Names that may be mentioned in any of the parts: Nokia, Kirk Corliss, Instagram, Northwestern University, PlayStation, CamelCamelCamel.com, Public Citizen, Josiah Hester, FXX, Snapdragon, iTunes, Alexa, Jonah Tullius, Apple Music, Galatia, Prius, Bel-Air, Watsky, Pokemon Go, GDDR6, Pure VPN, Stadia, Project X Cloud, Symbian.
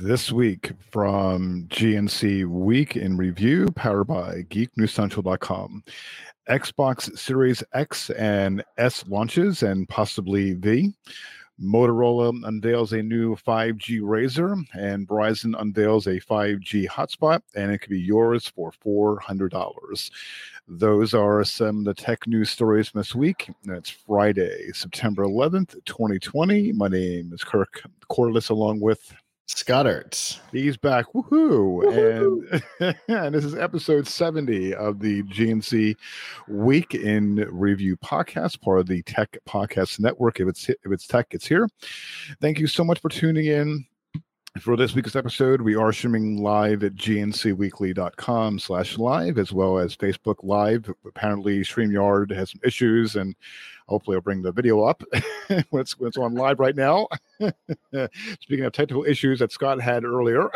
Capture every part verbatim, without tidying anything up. this week from G N C Week in Review, powered by Geek News Central dot com. Xbox Series X and S launches and possibly V. Motorola unveils a new five G Razr, and Verizon unveils a five G hotspot, and it could be yours for four hundred dollars. Those are some of the tech news stories from this week. It's Friday, September eleventh, twenty twenty. My name is Kirk Corliss, along with Scott Ertz. He's back. Woohoo! Woohoo. And, and this is episode seventy of the G N C Week in Review podcast, part of the Tech Podcast Network. If it's, if it's tech, it's here. Thank you so much for tuning in. For this week's episode, we are streaming live at g n c weekly dot com slash live, as well as Facebook Live. Apparently, StreamYard has some issues, and hopefully I'll bring the video up when, it's, when it's on live right now. Speaking of technical issues that Scott had earlier.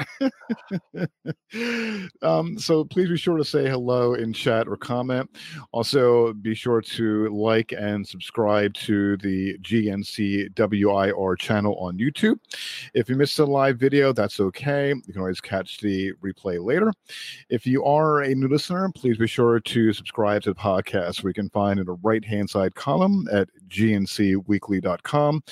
um, so please be sure to say hello in chat or comment. Also, be sure to like and subscribe to the G N C W I R channel on YouTube. If you missed a live video, that's okay. You can always catch the replay later. If you are a new listener, please be sure to subscribe to the podcast. We can find in the right-hand side column at g n c weekly dot com,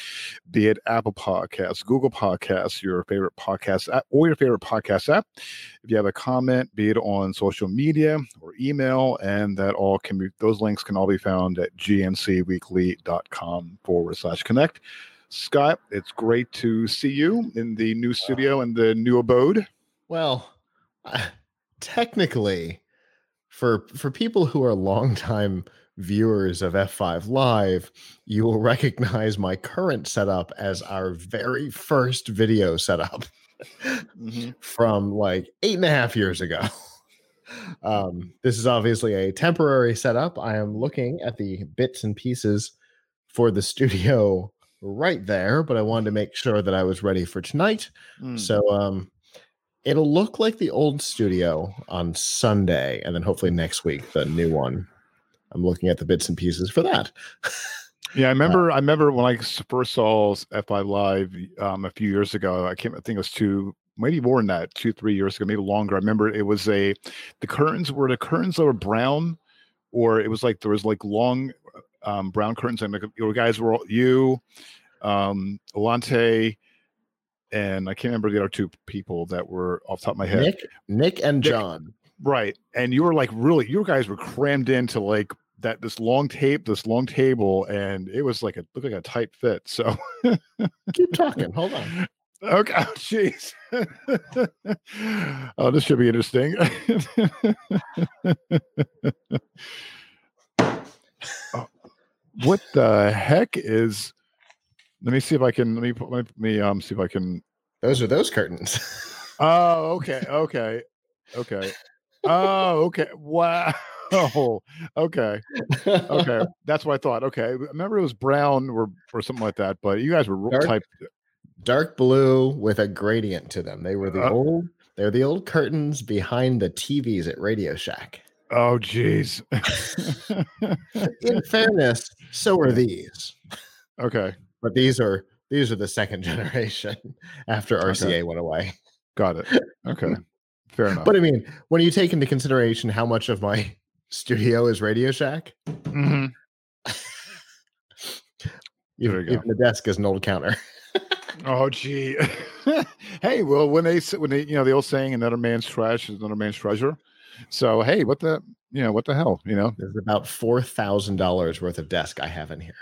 be it Apple Podcasts, Google Podcasts, your favorite podcast app, or your favorite podcast app. If you have a comment, be it on social media or email, and that all can be, those links can all be found at g n c weekly dot com forward slash connect. Scott, it's great to see you in the new studio and the new abode. Well, uh, technically, for for people who are longtime viewers of F five Live, you will recognize my current setup as our very first video setup mm-hmm. from like eight and a half years ago. Um, this is obviously a temporary setup. I am looking at the bits and pieces for the studio right there, but I wanted to make sure that I was ready for tonight. Mm. So um, it'll look like the old studio on Sunday, and then hopefully next week, the new one. I'm looking at the bits and pieces for that. yeah, I remember. Uh, I remember when I first saw F five Live um, a few years ago. I can't. I think it was two, maybe more than that, two, three years ago, maybe longer. I remember it was a. The curtains were the curtains that were brown, or it was like there was like long um, brown curtains, and your guys were all, you, um, Alante, and I can't remember the other two people that were off the top of my head. Nick, Nick, and Nick. John. Right. And you were like, really, you guys were crammed into like that, this long tape, this long table. And it was like, a looked like a tight fit. So keep talking. Hold on. Okay. Oh, jeez. Oh, this should be interesting. Oh, what the heck is, let me see if I can, let me put my, let me, um, see if I can. Those are those curtains. Oh, okay. Okay. Okay. Oh, okay. Wow. Okay. Okay. That's what I thought. Okay. I remember it was brown or, or something like that, but you guys were dark, type dark blue with a gradient to them. They were the uh, old they were the old curtains behind the T Vs at Radio Shack. Oh geez. In fairness, so are these. Okay. But these are these are the second generation after R C A okay. went away. Got it. Okay. Fair enough. But I mean, when you take into consideration how much of my studio is Radio Shack, mm-hmm. even, even the desk is an old counter. Oh, gee. Hey, well, when they when they, you know, the old saying, "Another man's trash is another man's treasure." So, hey, what the, you know, what the hell, you know? There's about four thousand dollars worth of desk I have in here.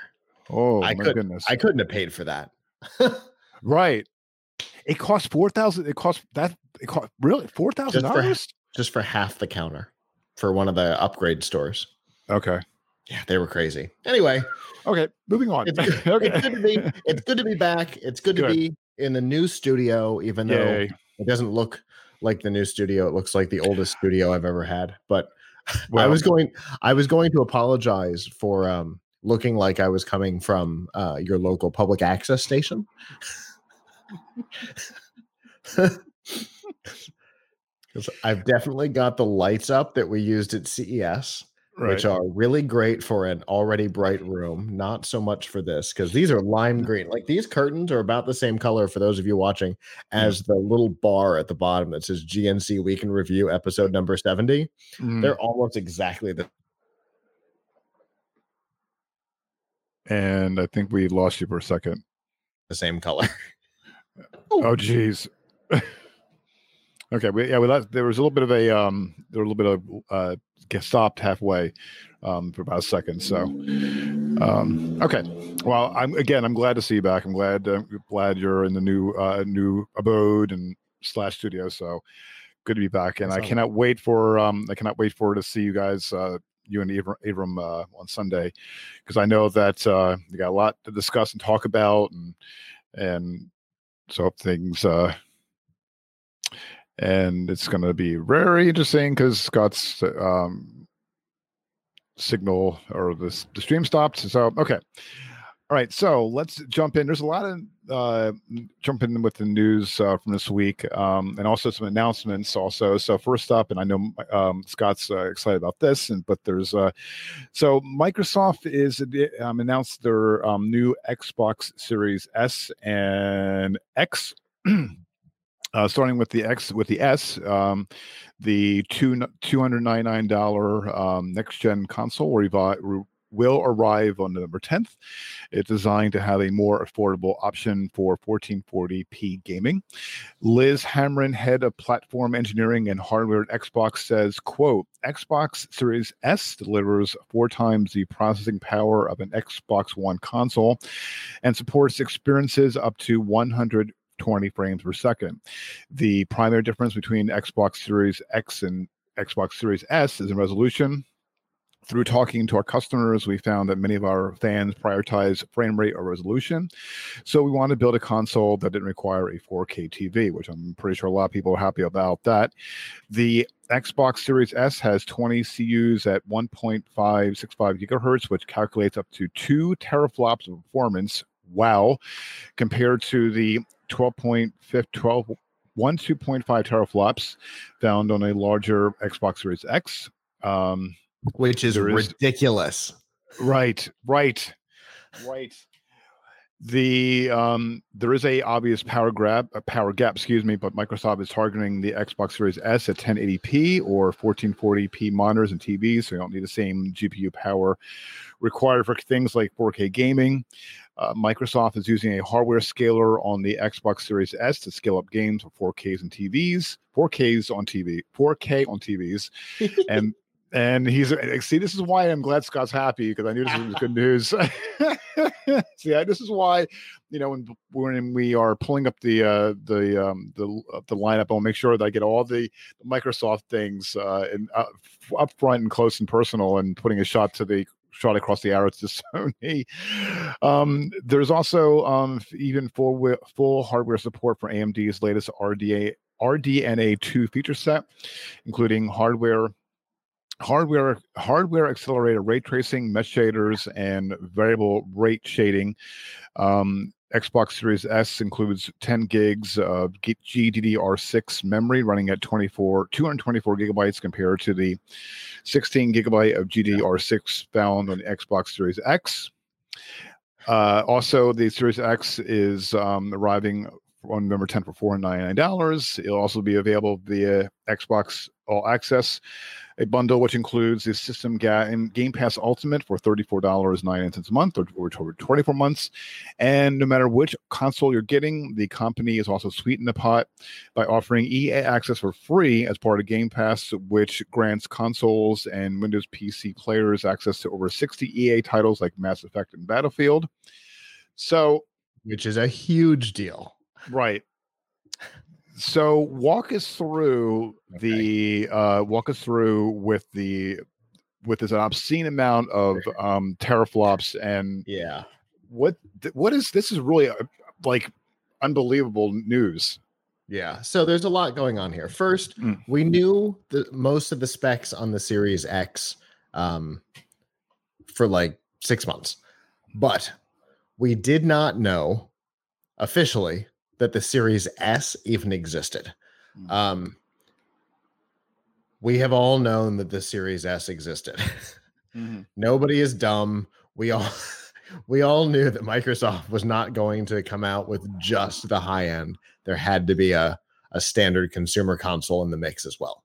Oh, I my goodness! I couldn't have paid for that. Right. It cost four thousand. It cost that. It cost really four thousand dollars just for half the counter for one of the upgrade stores. Okay. Yeah, they were crazy. Anyway. Okay, moving on. It's good, okay. it's good to be. It's good to be back. It's good, good to be in the new studio, even though Yay. It doesn't look like the new studio. It looks like the oldest studio I've ever had. But well, I was going. I was going to apologize for um, looking like I was coming from uh, your local public access station. I've definitely got the lights up that we used at C E S. right. which are really great for an already bright room. Not so much for this, because these are lime green. Like, these curtains are about the same color, for those of you watching, as the little bar at the bottom that says G N C Week in Review, episode number seventy. Mm. They're almost exactly the. And I think we lost you for a second. The same color. Oh, oh geez. Okay, we, yeah, we left, there was a little bit of a um, there was a little bit of uh, stopped halfway um, for about a second. So, um, okay, well, I'm again, I'm glad to see you back. I'm glad, uh, glad you're in the new uh, new abode and slash studio. So good to be back, and awesome. I cannot wait for um, I cannot wait for to see you guys, uh, you and Abram, Abram uh, on Sunday, because I know that uh, you got a lot to discuss and talk about, and and so hope things. Uh, And it's going to be very interesting because Scott's um, signal or the, the stream stopped. So, okay. All right. So let's jump in. There's a lot of uh, jump in with the news uh, from this week um, and also some announcements also. So first up, and I know um, Scott's uh, excited about this, and but there's uh, so Microsoft is um, announced their um, new Xbox Series S and X. Uh, starting with the X, with the S, um, the two two hundred ninety nine dollar um, next gen console will, revi- will arrive on November tenth. It's designed to have a more affordable option for fourteen forty p gaming. Liz Hamron, head of platform engineering and hardware at Xbox, says, "Quote: Xbox Series S delivers four times the processing power of an Xbox One console, and supports experiences up to one hundred." twenty frames per second. The primary difference between Xbox Series X and Xbox Series S is in resolution. Through talking to our customers, we found that many of our fans prioritize frame rate or resolution. So we wanted to build a console that didn't require a four K T V, which I'm pretty sure a lot of people are happy about that. The Xbox Series S has twenty C Us at one point five six five gigahertz, which calculates up to two teraflops of performance. Wow. Compared to the twelve point five, twelve, twelve point five teraflops found on a larger Xbox Series X. Um, Which is ridiculous. Is, right, right, right. The um, there is a obvious power grab, a power gap, excuse me, but Microsoft is targeting the Xbox Series S at ten eighty p or fourteen forty p monitors and T Vs, so you don't need the same G P U power required for things like four K gaming. Uh, Microsoft is using a hardware scaler on the Xbox Series S to scale up games for four Ks and T Vs, four Ks on T V, four K on T Vs, and and he's see. This is why I'm glad Scott's happy, because I knew this was good news. See, I, this is why, you know, when when we are pulling up the uh, the um, the uh, the lineup, I'll make sure that I get all the Microsoft things uh, in, uh, up front and close and personal, and putting a shot to the. Shot across the arrow to Sony. Um, there's also um, even full full hardware support for A M D's latest R D N A two feature set, including hardware hardware hardware accelerator ray tracing, mesh shaders, and variable rate shading. Um, Xbox Series S includes ten gigs of G D D R six memory running at twenty-four, two hundred twenty-four gigabytes compared to the sixteen gigabyte of G D D R six found on the Xbox Series X. Uh, also, the Series X is um, arriving on November tenth for four hundred ninety-nine dollars. It'll also be available via Xbox All Access, a bundle which includes the system game, Game Pass Ultimate for thirty-four dollars and ninety-nine cents a month, or twenty-four months. And no matter which console you're getting, the company is also sweetening the pot by offering E A access for free as part of Game Pass, which grants consoles and Windows P C players access to over sixty E A titles like Mass Effect and Battlefield. So, which is a huge deal, right? So walk us through the uh, walk us through with the with this obscene amount of um, teraflops, and yeah, what what is this is really like unbelievable news. Yeah, so there's a lot going on here. First, mm. we knew the most of the specs on the Series X um, for like six months, but we did not know officially that the Series S even existed. Um, we have all known that the Series S existed. Mm-hmm. Nobody is dumb. We all we all knew that Microsoft was not going to come out with just the high end. There had to be a a standard consumer console in the mix as well.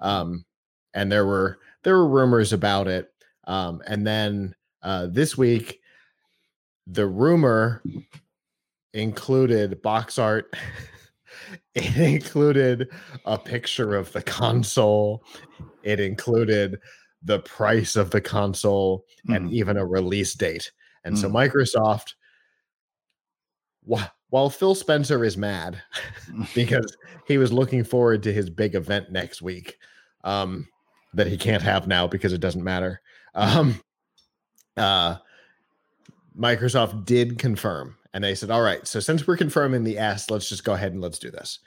Um, and there were there were rumors about it. Um, and then uh, this week, the rumor included box art. It included a picture of the console. It included the price of the console mm. and even a release date. And mm. so Microsoft, wh- while Phil Spencer is mad because he was looking forward to his big event next week um, that he can't have now because it doesn't matter. Um, uh, Microsoft did confirm. And they said, all right, so since we're confirming the S, let's just go ahead and let's do this.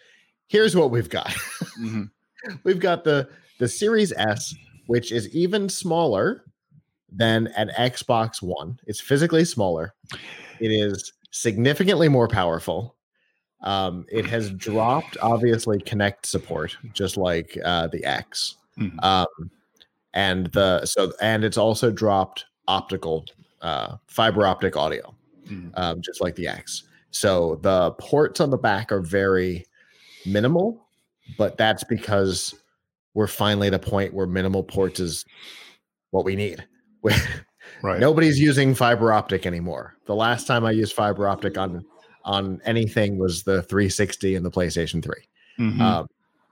Here's what we've got. Mm-hmm. We've got the, the Series S, which is even smaller than an Xbox One. It's physically smaller. It is significantly more powerful. Um, it has dropped, obviously, Kinect support, just like uh, the X. Mm-hmm. Um, and the so and it's also dropped optical, uh, fiber optic audio. Mm. Um, just like the X. So the ports on the back are very minimal, but that's because we're finally at a point where minimal ports is what we need. Right. Nobody's using fiber optic anymore. The last time I used fiber optic on on anything was the three sixty and the PlayStation three. Mm-hmm. Um,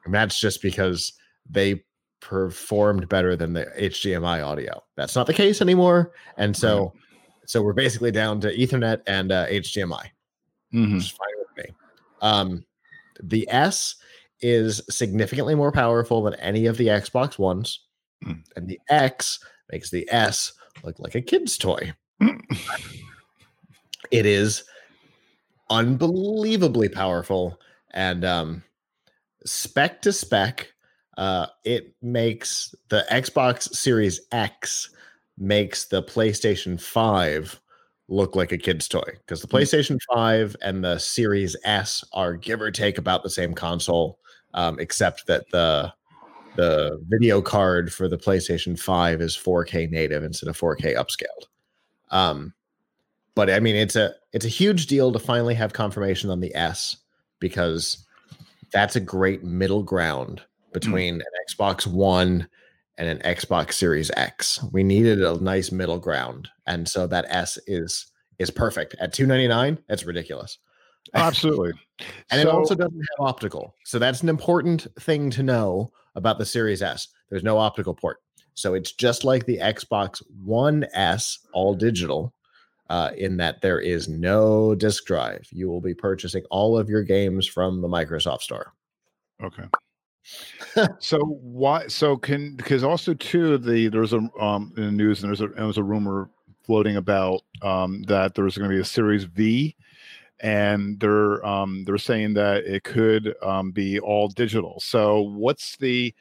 and that's just because they performed better than the H D M I audio. That's not the case anymore. And so... Right. So we're basically down to Ethernet and uh, H D M I, mm-hmm. which is fine with me. Um, the S is significantly more powerful than any of the Xbox Ones, mm. and the X makes the S look like a kid's toy. Mm. It is unbelievably powerful, and um, spec to spec, uh, it makes the Xbox Series X makes the PlayStation five look like a kid's toy, because the PlayStation five and the Series S are give or take about the same console, um, except that the the video card for the PlayStation five is four K native instead of four K upscaled. Um, but I mean, it's a it's a huge deal to finally have confirmation on the S, because that's a great middle ground between mm. an Xbox One and an Xbox Series X. We needed a nice middle ground, and so that S is is perfect at two ninety-nine. That's ridiculous. Absolutely. And so, it also doesn't have optical, so that's an important thing to know about the Series S. There's no optical port, so it's just like the Xbox One S, all digital, uh, in that there is no disk drive. You will be purchasing all of your games from the Microsoft Store. Okay. So why? So can because also too the there's a um in the news and there's a there was a rumor floating about um that there's going to be a Series V, and they're um they're saying that it could um be all digital. So what's the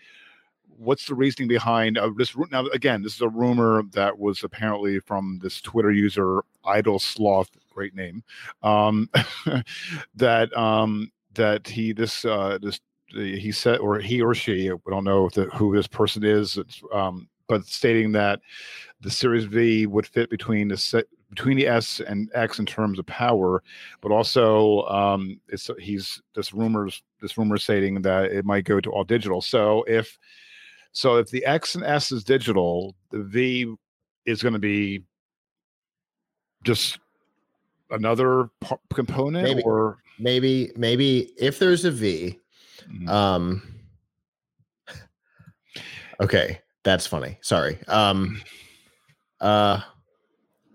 what's the reasoning behind uh, this? Now again, this is a rumor that was apparently from this Twitter user Idle Sloth, great name, um that um that he this uh this. He said, or he or she, I don't know if the, who this person is, um, but stating that the Series V would fit between the set, between the S and X in terms of power, but also um, it's, he's this rumors this rumor stating that it might go to all digital. So if so, if the X and S is digital, the V is going to be just another p- component, maybe, or maybe maybe if there's a V. Mm-hmm. Um, okay, that's funny. Sorry. Um, uh,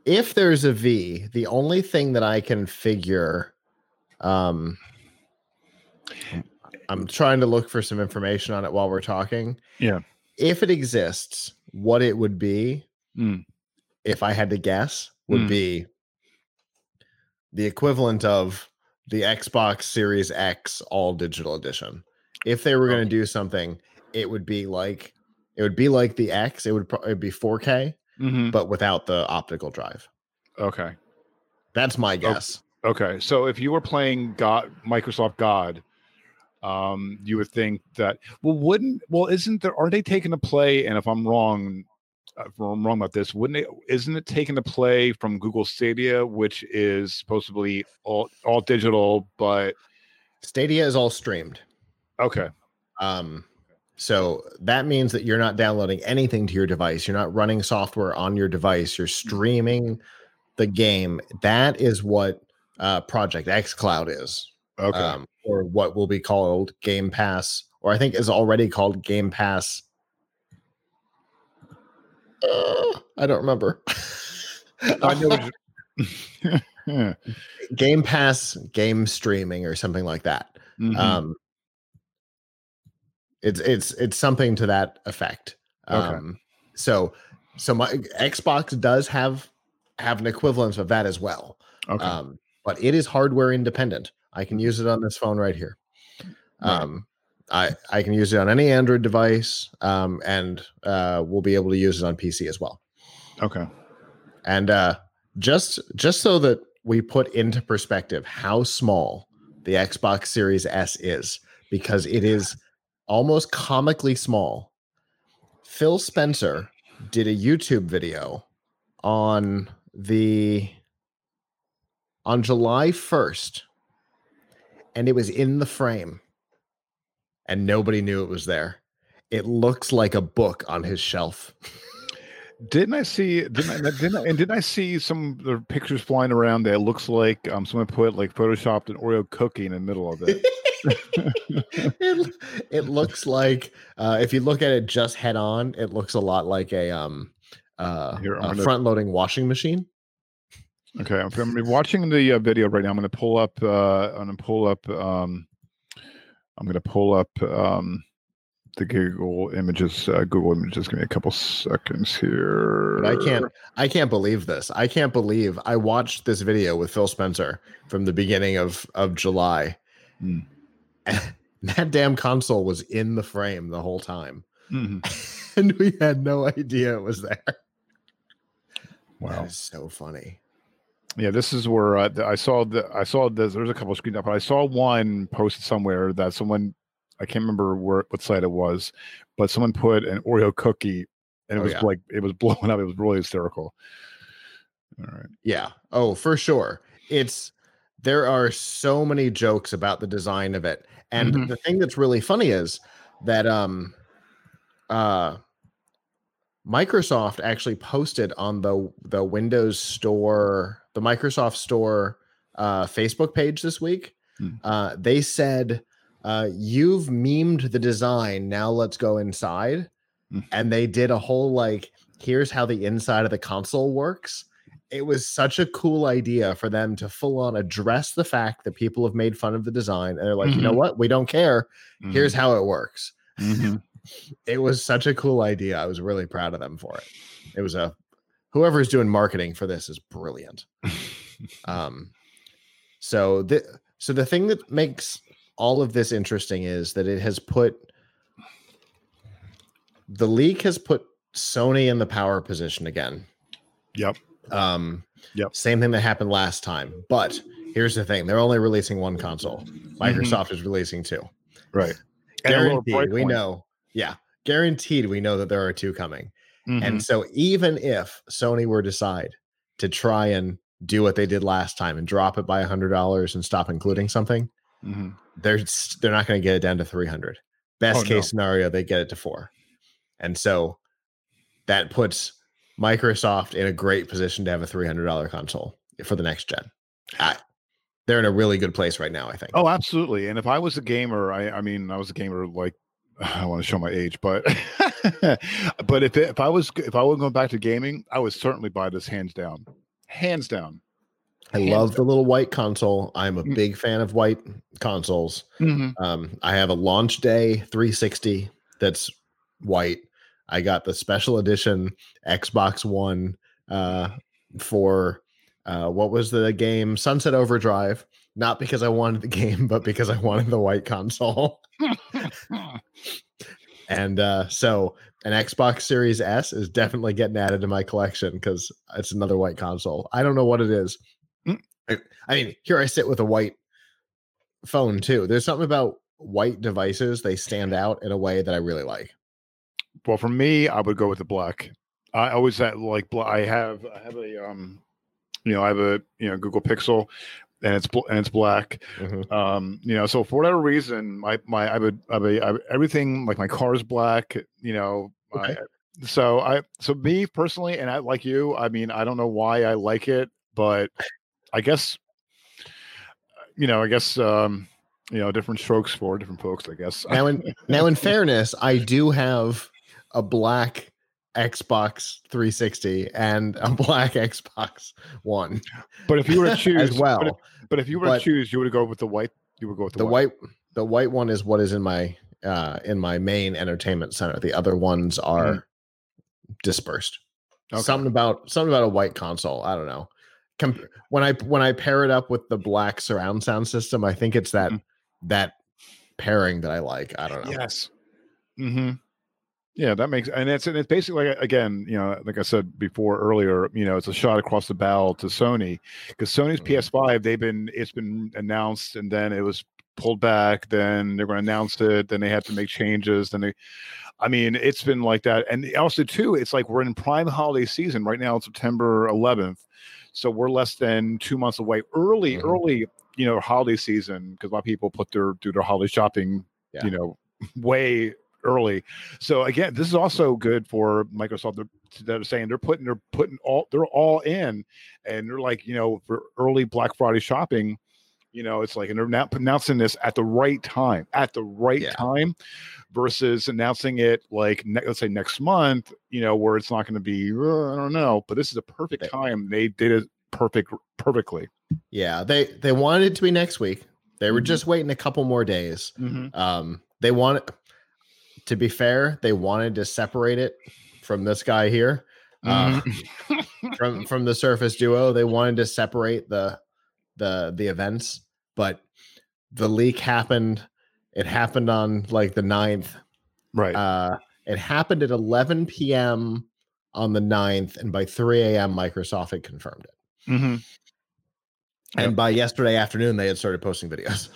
if there's a V, the only thing that I can figure, um, I'm trying to look for some information on it while we're talking. Yeah. If it exists, what it would be, mm. if I had to guess, would mm. be the equivalent of the Xbox Series X all digital edition. If they were going to do something, it would be like it would be like the X. It would probably be four K, mm-hmm. but without the optical drive. Okay, that's my guess. Okay, so if you were playing God, Microsoft God, um, you would think that. Well, wouldn't well? Isn't there? Are they taking a play? And if I'm wrong, if I'm wrong about this, wouldn't it? Isn't it taking the play from Google Stadia, which is supposedly all all digital, but Stadia is all streamed. Okay. Um. So that means that you're not downloading anything to your device. You're not running software on your device. You're streaming the game. That is what uh, Project X Cloud is. Okay. Um, or what will be called Game Pass, or I think is already called Game Pass. Uh, I don't remember. Game Pass, game streaming, or something like that. Mm-hmm. Um, It's it's it's something to that effect. Okay. Um, so so my Xbox does have have an equivalence of that as well. Okay. Um, but it is hardware independent. I can use it on this phone right here. Um, right. I I can use it on any Android device, um, and uh, we'll be able to use it on P C as well. Okay. And uh, just just so that we put into perspective how small the Xbox Series S is, because it is almost comically small. Phil Spencer did a YouTube video on the on July first, and it was in the frame, and nobody knew it was there. It looks like a book on his shelf. Didn't I see? Didn't I, didn't I, and didn't I see some the pictures flying around that looks like um, someone put like photoshopped an Oreo cookie in the middle of it. it, it looks like uh, if you look at it just head on, it looks a lot like a, um, uh, Here, a front-loading washing machine. Okay, I'm, I'm watching the uh, video right now. I'm going to pull up. Uh, I'm going to pull up. Um, I'm going to pull up um, the Google images. Uh, Google images. Give me a couple seconds here. But I can't. I can't believe this. I can't believe I watched this video with Phil Spencer from the beginning of of July. Mm. That damn console was in the frame the whole time. Mm-hmm. And we had no idea it was there. Wow. That is so funny. Yeah, this is where uh, I saw the I saw this. There's a couple of screens up, but I saw one posted somewhere that someone, I can't remember where what site it was, but someone put an Oreo cookie, and it oh, was yeah. like it was blowing up. It was really hysterical. All right. Yeah. Oh, for sure. It's There are so many jokes about the design of it. And mm-hmm. the thing that's really funny is that um, uh, Microsoft actually posted on the, the Windows Store, the Microsoft Store uh, Facebook page this week. Mm. Uh, they said, uh, you've memed the design. Now let's go inside. Mm. And they did a whole like, here's how the inside of the console works. It was such a cool idea for them to full on address the fact that people have made fun of the design. And they're like, mm-hmm. you know what? We don't care. Mm-hmm. Here's how it works. Mm-hmm. It was such a cool idea. I was really proud of them for it. It was a, whoever's doing marketing for this is brilliant. um, so the, so the thing that makes all of this interesting is that it has put, the leak has put Sony in the power position again. Yep. Um, yep. Same thing that happened last time, but here's the thing. They're only releasing one console. Microsoft mm-hmm. is releasing two, right? Guaranteed. We know. Yeah. Guaranteed. We know that there are two coming. Mm-hmm. And so even if Sony were to decide to try and do what they did last time and drop it by a hundred dollars and stop including something, mm-hmm. they're, they're not going to get it down to three hundred. Best oh, case no. scenario, they get it to four. And so that puts Microsoft in a great position to have a three hundred dollars console for the next gen. I, they're in a really good place right now, I think. Oh, absolutely. And if I was a gamer, I, I mean, I was a gamer, like, I don't want to show my age, but but if it, if I was if I were going back to gaming, I would certainly buy this hands down. Hands down. I hands love down. the little white console. I'm a mm-hmm. big fan of white consoles. Mm-hmm. Um, I have a launch day three sixty that's white. I got the special edition Xbox One uh, for uh, what was the game? Sunset Overdrive. Not because I wanted the game, but because I wanted the white console. And uh, so an Xbox Series S is definitely getting added to my collection because it's another white console. I don't know what it is. I, I mean, here I sit with a white phone too. There's something about white devices. They stand out in a way that I really like. Well, for me, I would go with the black. I always that like I have I have a um you know I have a you know Google Pixel, and it's and it's black. Mm-hmm. Um, you know, so for whatever reason, my my I would I would everything like my car is black. You know, okay. I, so I so me personally, and I like you. I mean, I don't know why I like it, but I guess you know, I guess um, you know, different strokes for different folks. I guess now in now in fairness, I do have a black Xbox three sixty and a black Xbox One, but if you were to choose as well, but if, but if you were but to choose, you would go with the white. You would go with the, the white. white. The white one is what is in my uh, in my main entertainment center. The other ones are mm-hmm. dispersed. Okay. Something about something about a white console. I don't know. Com- when I when I pair it up with the black surround sound system, I think it's that mm-hmm. that pairing that I like. I don't know. Yes. Mm-hmm. Yeah, that makes, and it's and it's basically again, you know, like I said before earlier, you know, it's a shot across the bow to Sony, because Sony's mm-hmm. P S five, they've been, it's been announced, and then it was pulled back, then they're going to announce it, then they had to make changes, then they, I mean, it's been like that, and also too, it's like we're in prime holiday season right now. It's September eleventh, so we're less than two months away, early, mm-hmm. early, you know, holiday season, because a lot of people put their do their holiday shopping, yeah. you know, way early. So again, this is also good for Microsoft. They're, they're saying they're putting they're putting all they're all in, and they're like, you know, for early Black Friday shopping, you know, it's like, and they're now announcing this at the right time, at the right yeah. time, versus announcing it like ne- let's say next month, you know, where it's not going to be. Uh, I don't know, but this is a perfect they, time. They did it perfect, perfectly. Yeah, they they wanted it to be next week. They were mm-hmm. just waiting a couple more days. Mm-hmm. Um, they wanted. To be fair, they wanted to separate it from this guy here, uh, mm-hmm. from from the Surface Duo. They wanted to separate the the the events, but the leak happened. It happened on like the ninth, right? Uh, it happened at eleven p.m. on the ninth, and by three a.m. Microsoft had confirmed it. Mm-hmm. And yep. by yesterday afternoon, they had started posting videos.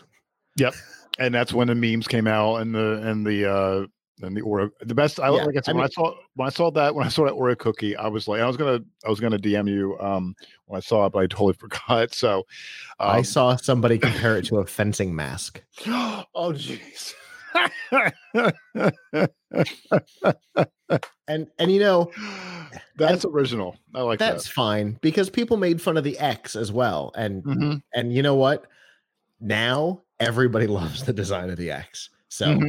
Yep, and that's when the memes came out, and the and the. Uh... And the Oreo, the best. I, yeah, like I, said, I when mean, I saw when I saw that when I saw that Oreo cookie, I was like, I was gonna, I was gonna D M you um, when I saw it, but I totally forgot. So um, I saw somebody compare it to a fencing mask. Oh, jeez. and and you know, that's and, original. I like that's that. That's fine, because people made fun of the X as well, and mm-hmm. and you know what? Now everybody loves the design of the X. So. Mm-hmm.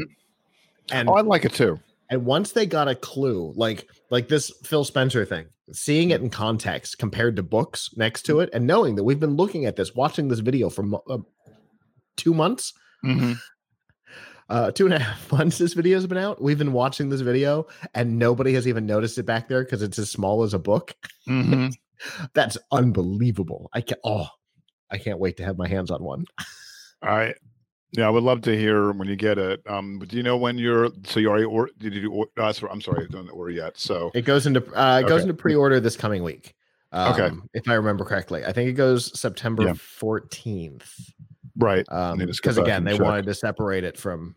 And oh, I like it too. And once they got a clue, like like this Phil Spencer thing, seeing it in context compared to books next to it, and knowing that we've been looking at this, watching this video for uh, two months, mm-hmm. uh, two and a half months this video has been out. We've been watching this video, and nobody has even noticed it back there because it's as small as a book. Mm-hmm. That's unbelievable. I can't, oh, I can't wait to have my hands on one. All right. Yeah, I would love to hear when you get it. Um, but do you know when you're? So you already or did you do? Or, no, I'm sorry, I don't order yet. So it goes into uh, it okay. goes into pre-order this coming week. Um, okay, if I remember correctly, I think it goes September fourteenth. Right. Um, because again, they check. wanted to separate it from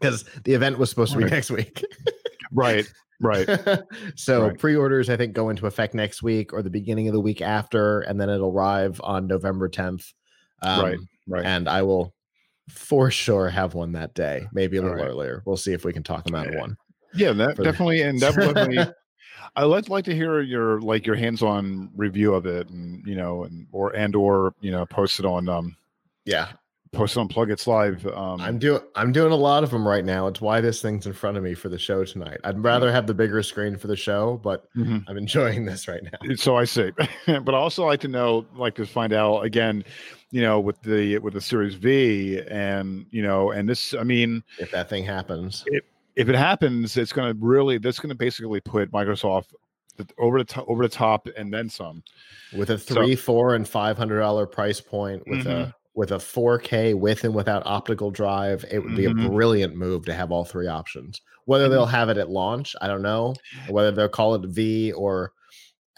because the event was supposed right. to be next week. right. Right. so right. pre-orders, I think, go into effect next week or the beginning of the week after, and then it'll arrive on November tenth. Um, right. Right. And I will. For sure, have one that day, maybe a little right. earlier. We'll see if we can talk them out of one. Yeah, that definitely, the- and definitely. I would like to hear your like your hands-on review of it, and you know, and or and or you know, post it on. Um, yeah, post it on Plugits Live. Um, I'm doing I'm doing a lot of them right now. It's why this thing's in front of me for the show tonight. I'd rather have the bigger screen for the show, but mm-hmm. I'm enjoying this right now. So I see, but I also like to know, like to find out again. You know, with the with the Series V, and you know, and this, I mean, if that thing happens, it, if it happens, it's going to really, that's going to basically put Microsoft over the top, over the top, and then some. With a three, so, four, and five hundred dollar price point, with mm-hmm. a with a four K with and without optical drive, it would be mm-hmm. a brilliant move to have all three options. Whether mm-hmm. they'll have it at launch, I don't know. Whether they'll call it V or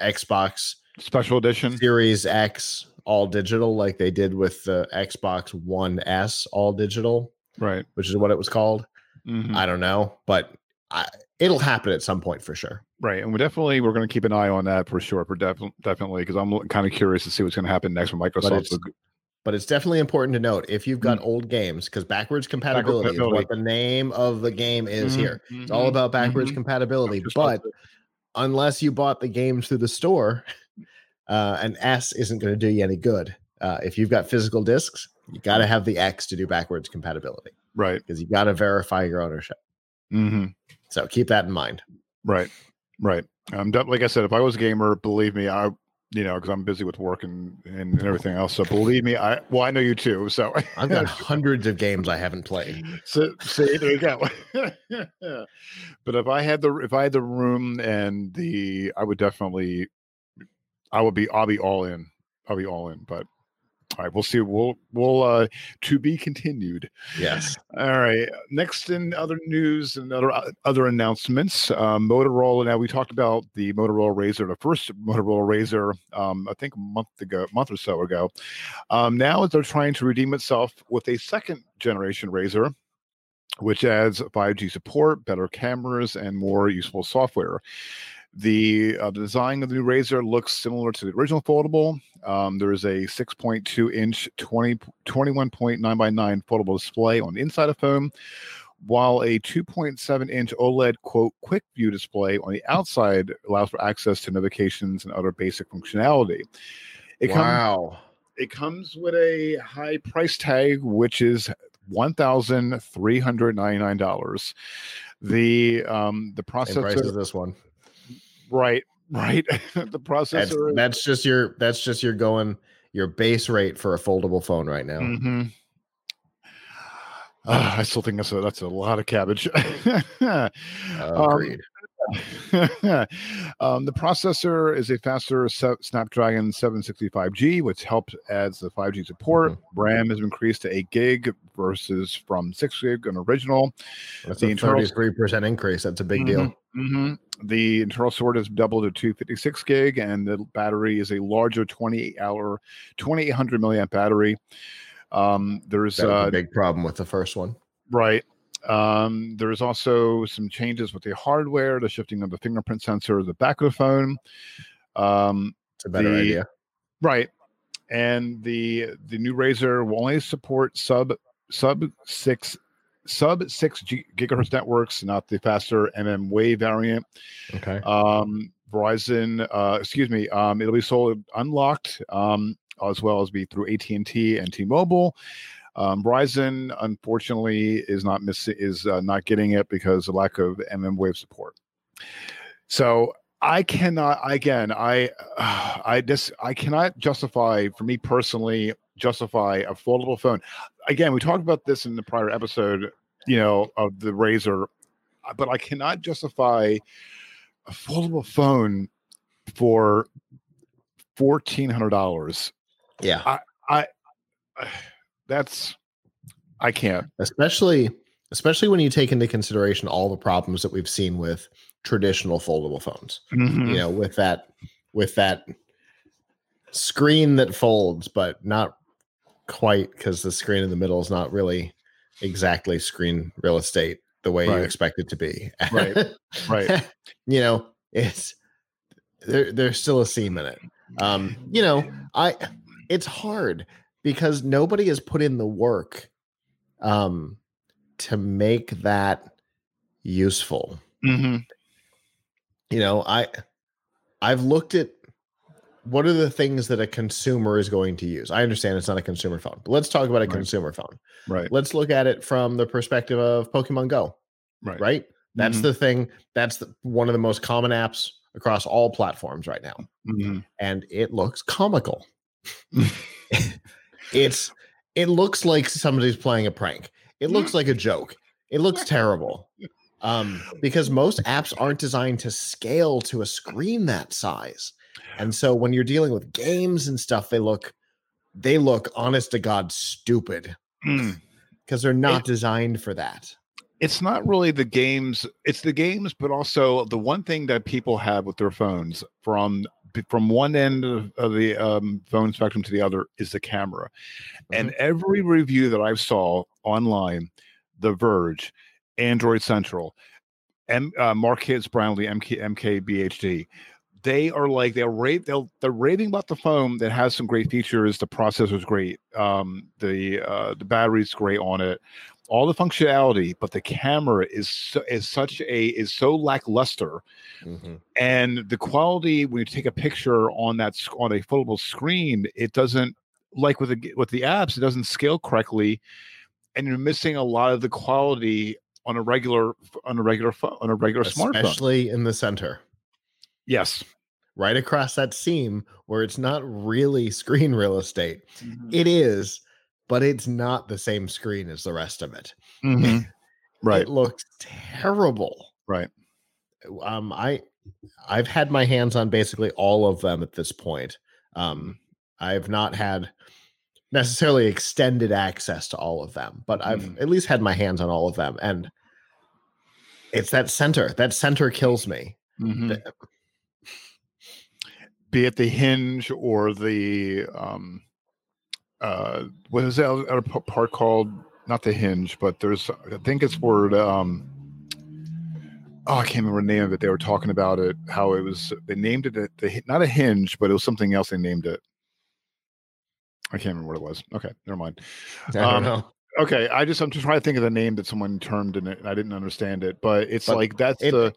Xbox Special Edition, Series X. All digital, like they did with the Xbox One S, all digital, right? Which is what it was called. Mm-hmm. I don't know, but I, it'll happen at some point for sure. Right. And we definitely, we're going to keep an eye on that for sure. For def- definitely. Cause I'm kind of curious to see what's going to happen next with Microsoft. But it's, but it's definitely important to note if you've got mm-hmm. old games, cause backwards compatibility, backwards compatibility is what the name of the game is mm-hmm. here. It's all about backwards mm-hmm. compatibility, but unless you bought the games through the store, uh, an S isn't going to do you any good. Uh, if you've got physical discs, you got to have the X to do backwards compatibility. Right. Because you got to verify your ownership. Mm-hmm. So keep that in mind. Right. Right. Um, like I said, if I was a gamer, believe me, I, you know, because I'm busy with work and, and, and everything else. So believe me, I, well, I know you too. So I've got hundreds of games I haven't played. So, so there you go. But if I had the, if I had the room and the, I would definitely, I would be, I'll be all in. I'll be all in, but. All right, we'll see. We'll, we'll, uh, to be continued. Yes. All right. Next in other news and other, uh, other announcements, uh, Motorola. Now we talked about the Motorola Razr, the first Motorola Razr, um, I think a month ago, month or so ago. Um, now they're trying to redeem itself with a second generation Razr, which adds five G support, better cameras, and more useful software. The, uh, the design of the new Razr looks similar to the original foldable. Um, there is a six point two inch twenty, twenty-one point nine by nine foldable display on the inside of phone, while a two point seven inch OLED quote quick view display on the outside allows for access to notifications and other basic functionality. It wow. Comes, it comes with a high price tag, which is one thousand three hundred ninety-nine dollars. The um, the processor. Same price as this one. Right, right. The processor. That's, that's just your. That's just your going. Your base rate for a foldable phone right now. Mm-hmm. Uh, I still think that's a that's a lot of cabbage. Agreed. Um, um, the processor is a faster se- Snapdragon seven sixty-five G, which helps adds the five G support. Mm-hmm. RAM has increased to eight gig versus from six gig on original. That's the a thirty-three percent increase. That's a big mm-hmm. deal. Mm-hmm. The internal storage is doubled to two hundred fifty-six gig, and the battery is a larger twenty-eight hour, twenty-eight hundred milliamp battery. Um, there's uh, a big problem with the first one, right? Um, there's also some changes with the hardware, the shifting of the fingerprint sensor, the back of the phone. Um, it's a better the, idea, right? And the the new Razr will only support sub sub six. Sub six gigahertz networks, not the faster mmWave variant. Okay. Um, Verizon, uh, excuse me. Um, it'll be sold unlocked, um, as well as be through A T and T and T-Mobile. Um, Verizon, unfortunately, is not miss- is uh, not getting it because of lack of mmWave support. So I cannot. Again, I uh, I just I cannot justify for me personally. Justify a foldable phone. Again, we talked about this in the prior episode, you know, of the Razr, but I cannot justify a foldable phone for fourteen hundred dollars. Yeah. I, I, I that's, I can't. Especially, especially when you take into consideration all the problems that we've seen with traditional foldable phones, mm-hmm. you know, with that, with that screen that folds, but not quite, because the screen in the middle is not really exactly screen real estate the way right. you expect it to be. Right. Right. You know, it's there, there's still a seam in it. Um, you know, I it's hard because nobody has put in the work um to make that useful. Mm-hmm. You know, I I've looked at what are the things that a consumer is going to use? I understand it's not a consumer phone, but let's talk about a right. consumer phone. Right. Let's look at it from the perspective of Pokemon Go. Right. Right. That's mm-hmm. the thing. That's the, one of the most common apps across all platforms right now. Mm-hmm. And it looks comical. it's, it looks like somebody's playing a prank. It looks like a joke. It looks terrible. Um, because most apps aren't designed to scale to a screen that size. And so when you're dealing with games and stuff, they look, they look honest to God stupid because mm. they're not it, designed for that. It's not really the games. It's the games, but also the one thing that people have with their phones from from one end of, of the um, phone spectrum to the other is the camera. Mm-hmm. And every review that I've saw online, The Verge, Android Central, M, uh, Marquez Brownlee, M K B H D. They are like they'll rate they'll they're raving about the phone that has some great features. The processor's great, um, the uh, the battery's great on it, all the functionality, but the camera is so, is such a is so lackluster, mm-hmm. and the quality when you take a picture on that on a foldable screen, it doesn't like with the with the apps, it doesn't scale correctly, and you're missing a lot of the quality on a regular on a regular on a regular smartphone, especially in the center. Yes. Right across that seam where it's not really screen real estate. Mm-hmm. It is, but it's not the same screen as the rest of it. Mm-hmm. Right. It looks terrible. Right. Um, I, I've had my hands on basically all of them at this point. Um, I've not had necessarily extended access to all of them, but I've mm. at least had my hands on all of them. And it's that center. That center kills me. Mm-hmm. The, be it the hinge or the um uh what is that other part called, not the hinge, but there's I think it's word um oh I can't remember the name of it. They were talking about it, how it was they named it a, the, not a hinge, but it was something else they named it. I can't remember what it was. Okay, never mind. I don't um, know. Okay, I just I'm just trying to think of the name that someone termed in it and I didn't understand it, but it's but like that's it, the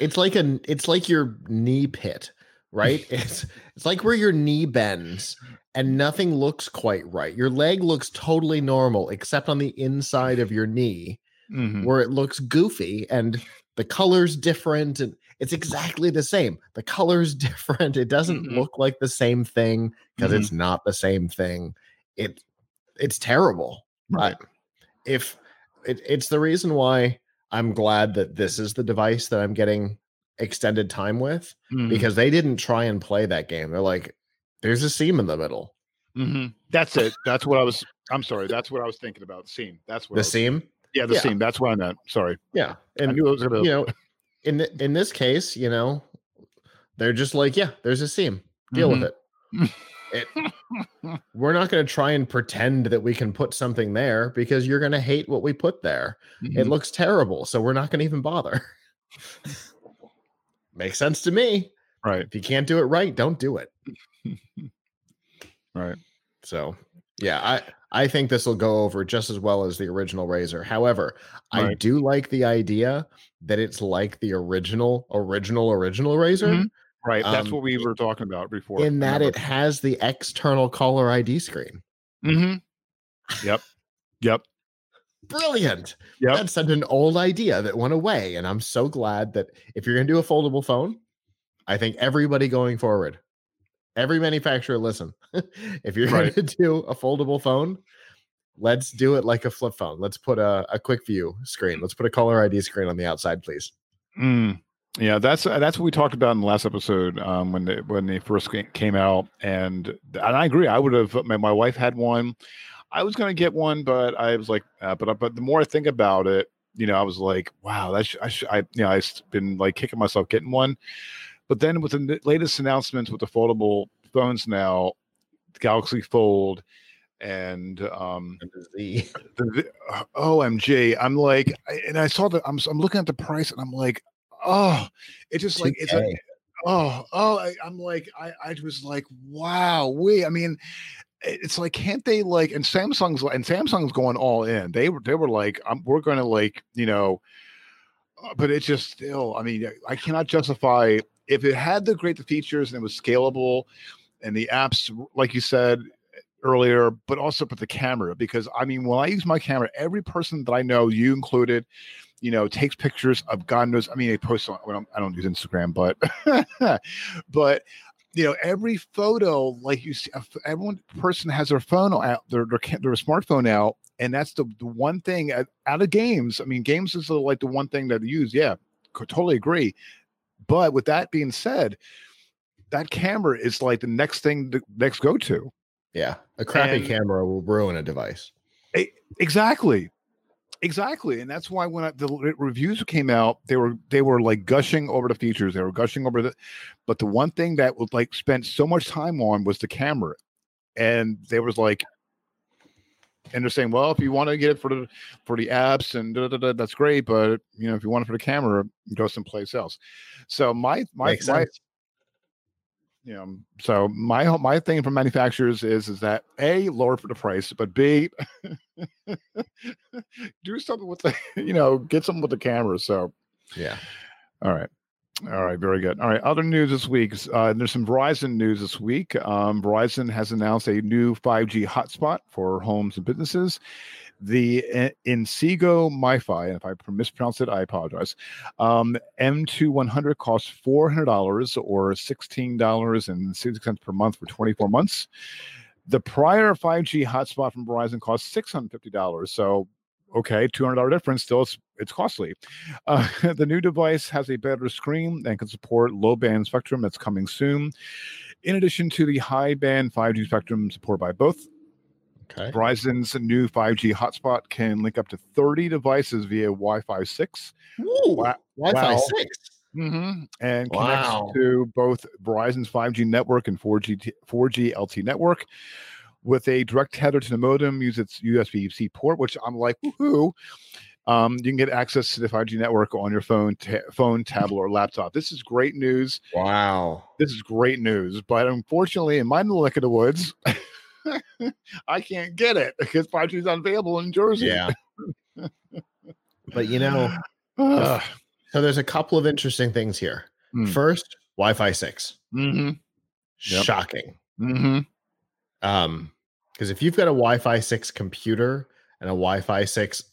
it's like an it's like your knee pit. Right? It's it's like where your knee bends and nothing looks quite right. Your leg looks totally normal, except on the inside of your knee, mm-hmm. where it looks goofy and the color's different. And it's exactly the same. The color's different. It doesn't mm-hmm. look like the same thing because mm-hmm. it's not the same thing. It it's terrible. Right. Uh, if it, it's the reason why I'm glad that this is the device that I'm getting extended time with, mm-hmm. because they didn't try and play that game. They're like, there's a seam in the middle. Mm-hmm. That's it. That's what I was, I'm sorry. That's what I was thinking about. Seam. That's what the seam. Thinking. Yeah. The yeah. seam. That's why I'm not sorry. Yeah. And I knew it was gonna... you know, in, the, in this case, you know, they're just like, yeah, there's a seam. Deal mm-hmm. with it. it. We're not going to try and pretend that we can put something there because you're going to hate what we put there. Mm-hmm. It looks terrible. So we're not going to even bother. Makes sense to me. Right. If you can't do it right, don't do it. Right. So, yeah, I, I think this will go over just as well as the original Razr. However, right. I do like the idea that it's like the original, original, original Razr. Mm-hmm. Right. Um, That's what we were talking about before. In that it has the external caller I D screen. Mm-hmm. Yep. Yep. Brilliant. Yep. That's such an old idea that went away. And I'm so glad that if you're going to do a foldable phone, I think everybody going forward, every manufacturer, listen, if you're right. going to do a foldable phone, let's do it like a flip phone. Let's put a, a quick view screen. Let's put a caller I D screen on the outside, please. Mm. Yeah, that's that's what we talked about in the last episode um, when they, when they first came out. And, and I agree. I would have, my, my wife had one. I was going to get one, but I was like, uh, but but the more I think about it, you know, I was like, wow, that's, I, sh- I, you know, I've been like kicking myself getting one. But then with the latest announcements with the foldable phones now, the Galaxy Fold and um, the, the O M G, I'm like, and I saw that I'm I'm looking at the price and I'm like, oh, it's just like, it's like, oh, oh, I, I'm like, I, I was like, wow, we, I mean, it's like, can't they like? And Samsung's and Samsung's going all in. They were they were like, um, we're going to like, you know, uh, but it's just still. I mean, I cannot justify if it had the great the features and it was scalable, and the apps, like you said earlier, but also put the camera because I mean, when I use my camera, every person that I know, you included, you know, takes pictures of God knows. I mean, they post on. Well, I don't use Instagram, but but. You know, every photo, like you see, everyone person has their phone out, their their, their smartphone out, and that's the, the one thing out of games. I mean, games is like the one thing that they use. Yeah, could totally agree. But with that being said, that camera is like the next thing, the next go to. Yeah, a crappy and camera will ruin a device. It, exactly. Exactly, and that's why when I, the reviews came out, they were they were like gushing over the features. They were gushing over the, but the one thing that was like spent so much time on was the camera, and they was like, And they're saying, well, if you want to get it for the for the apps and da, da, da, that's great, but you know, if you want it for the camera, go someplace else. So my my, my you know, so my my thing for manufacturers is is that A, lower for the price, but B, do something with the, you know, get something with the camera. So yeah. All right. All right, very good. All right, other news this week. Uh, there's some Verizon news this week. Um, Verizon has announced a new five G hotspot for homes and businesses. The Inseego MiFi, and if I mispronounced it, I apologize. Um, M twenty-one hundred costs four hundred dollars or sixteen dollars and sixty cents per month for twenty-four months. The prior five G hotspot from Verizon costs six hundred fifty dollars. So okay, two hundred dollars difference, still it's, it's costly. Uh, the new device has a better screen and can support low-band spectrum that's coming soon, in addition to the high-band five G spectrum supported by both. Okay. Verizon's new five G hotspot can link up to thirty devices via Wi-Fi six. Ooh, wow. Wi-Fi six? Mm-hmm. And connects wow. to both Verizon's five G network and four G L T E network, with a direct tether to the modem, use its U S B C port, which I'm like, woohoo. Um, you can get access to the five G network on your phone, ta- phone, tablet, or laptop. This is great news. Wow. This is great news. But unfortunately, in my neck of the woods, I can't get it because five G is unavailable in Jersey. Yeah. But, you know, uh, so there's a couple of interesting things here. Mm. First, Wi-Fi six. Mm-hmm. Shocking. Yep. Mm-hmm. Um, because if you've got a Wi-Fi six computer and a Wi-Fi six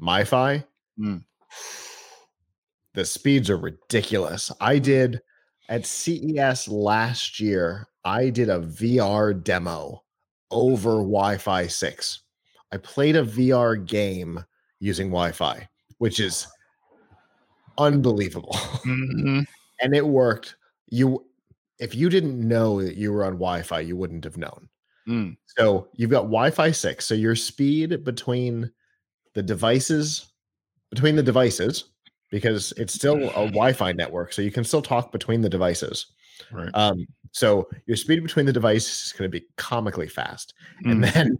MiFi, mm. the speeds are ridiculous. I did at C E S last year, I did a V R demo over Wi-Fi six. I played a V R game using Wi-Fi, which is unbelievable. Mm-hmm. And it worked. You, if you didn't know that you were on Wi-Fi, you wouldn't have known. Mm. So you've got Wi-Fi six. So your speed between the devices, between the devices, because it's still a Wi-Fi network, so you can still talk between the devices. Right. Um, so your speed between the devices is going to be comically fast. Mm. And then,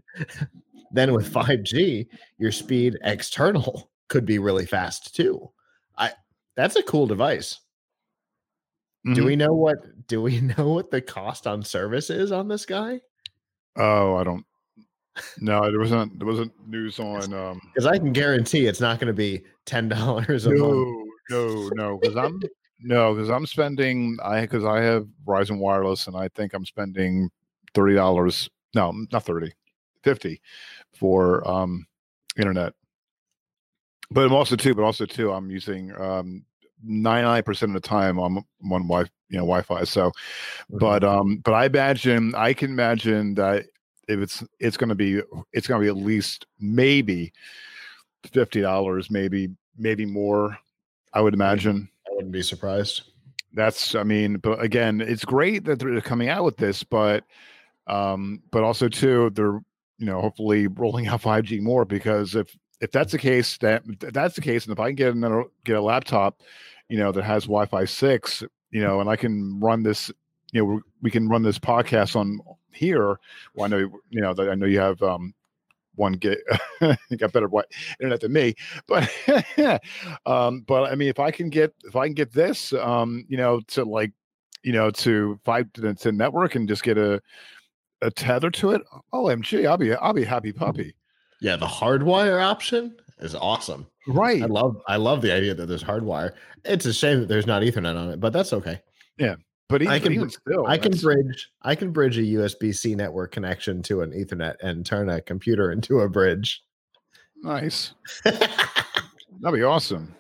then with five G, your speed external could be really fast too. I that's a cool device. Mm-hmm. Do we know what do we know what the cost on service is on this guy? Oh, I don't. No, there wasn't. There wasn't news on. Um, because I can guarantee it's not going to be ten dollars a no, month. No, no, no. Because I'm no, because I'm spending. I because I have Verizon Wireless, and I think I'm spending thirty dollars. No, not thirty, fifty for um, internet. But I'm also too. But also too, I'm using um, ninety-nine percent of the time on one Wi-Fi. You know, Wi-Fi. So, but um, but I imagine I can imagine that if it's it's going to be it's going to be at least maybe fifty dollars, maybe maybe more. I would imagine. I wouldn't be surprised. That's I mean, but again, it's great that they're coming out with this, but um, but also too, they're you know hopefully rolling out five G more because if if that's the case that if that's the case, and if I can get another get a laptop, you know, that has Wi-Fi six. You know, and I can run this. You know, we can run this podcast on here. Well, I know you know that I know you have um, one gig. You got better internet than me, but um, but I mean, if I can get if I can get this, um, you know, to like, you know, to five to, to network and just get a a tether to it. O M G, I'll be I'll be happy puppy. Yeah, the hardwire option is awesome. Right. I love I love the idea that there's hardwire. It's a shame that there's not Ethernet on it, but that's okay. Yeah. But even, I can even still I can bridge I can bridge a U S B C network connection to an Ethernet and turn a computer into a bridge. Nice. That'd be awesome.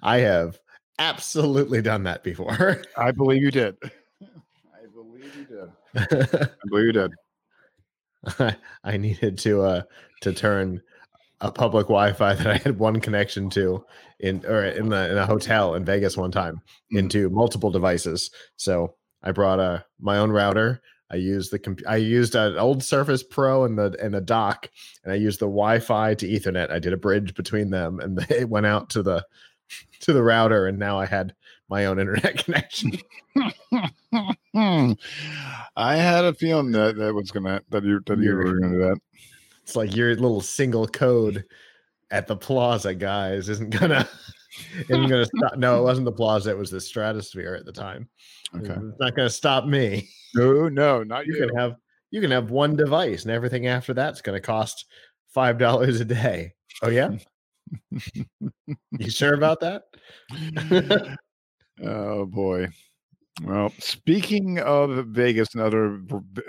I have absolutely done that before. I believe you did. I believe you did. I believe you did. I, I needed to uh to turn a public Wi-Fi that I had one connection to in or in, the, in a hotel in Vegas one time mm. into multiple devices. So I brought a my own router. I used the comp- I used an old Surface Pro and the and a dock, and I used the Wi-Fi to Ethernet. I did a bridge between them, and they, it went out to the to the router, and now I had my own internet connection. I had a feeling that that was gonna that you that you were gonna do that. It's like your little single code at the plaza, guys, isn't gonna isn't gonna stop. No, it wasn't the plaza, it was the Stratosphere at the time. Okay. It's not gonna stop me. No, no, not you. You can have you can have one device and everything after that's gonna cost five dollars a day. Oh yeah? You sure about that? Oh boy. Well, speaking of Vegas and other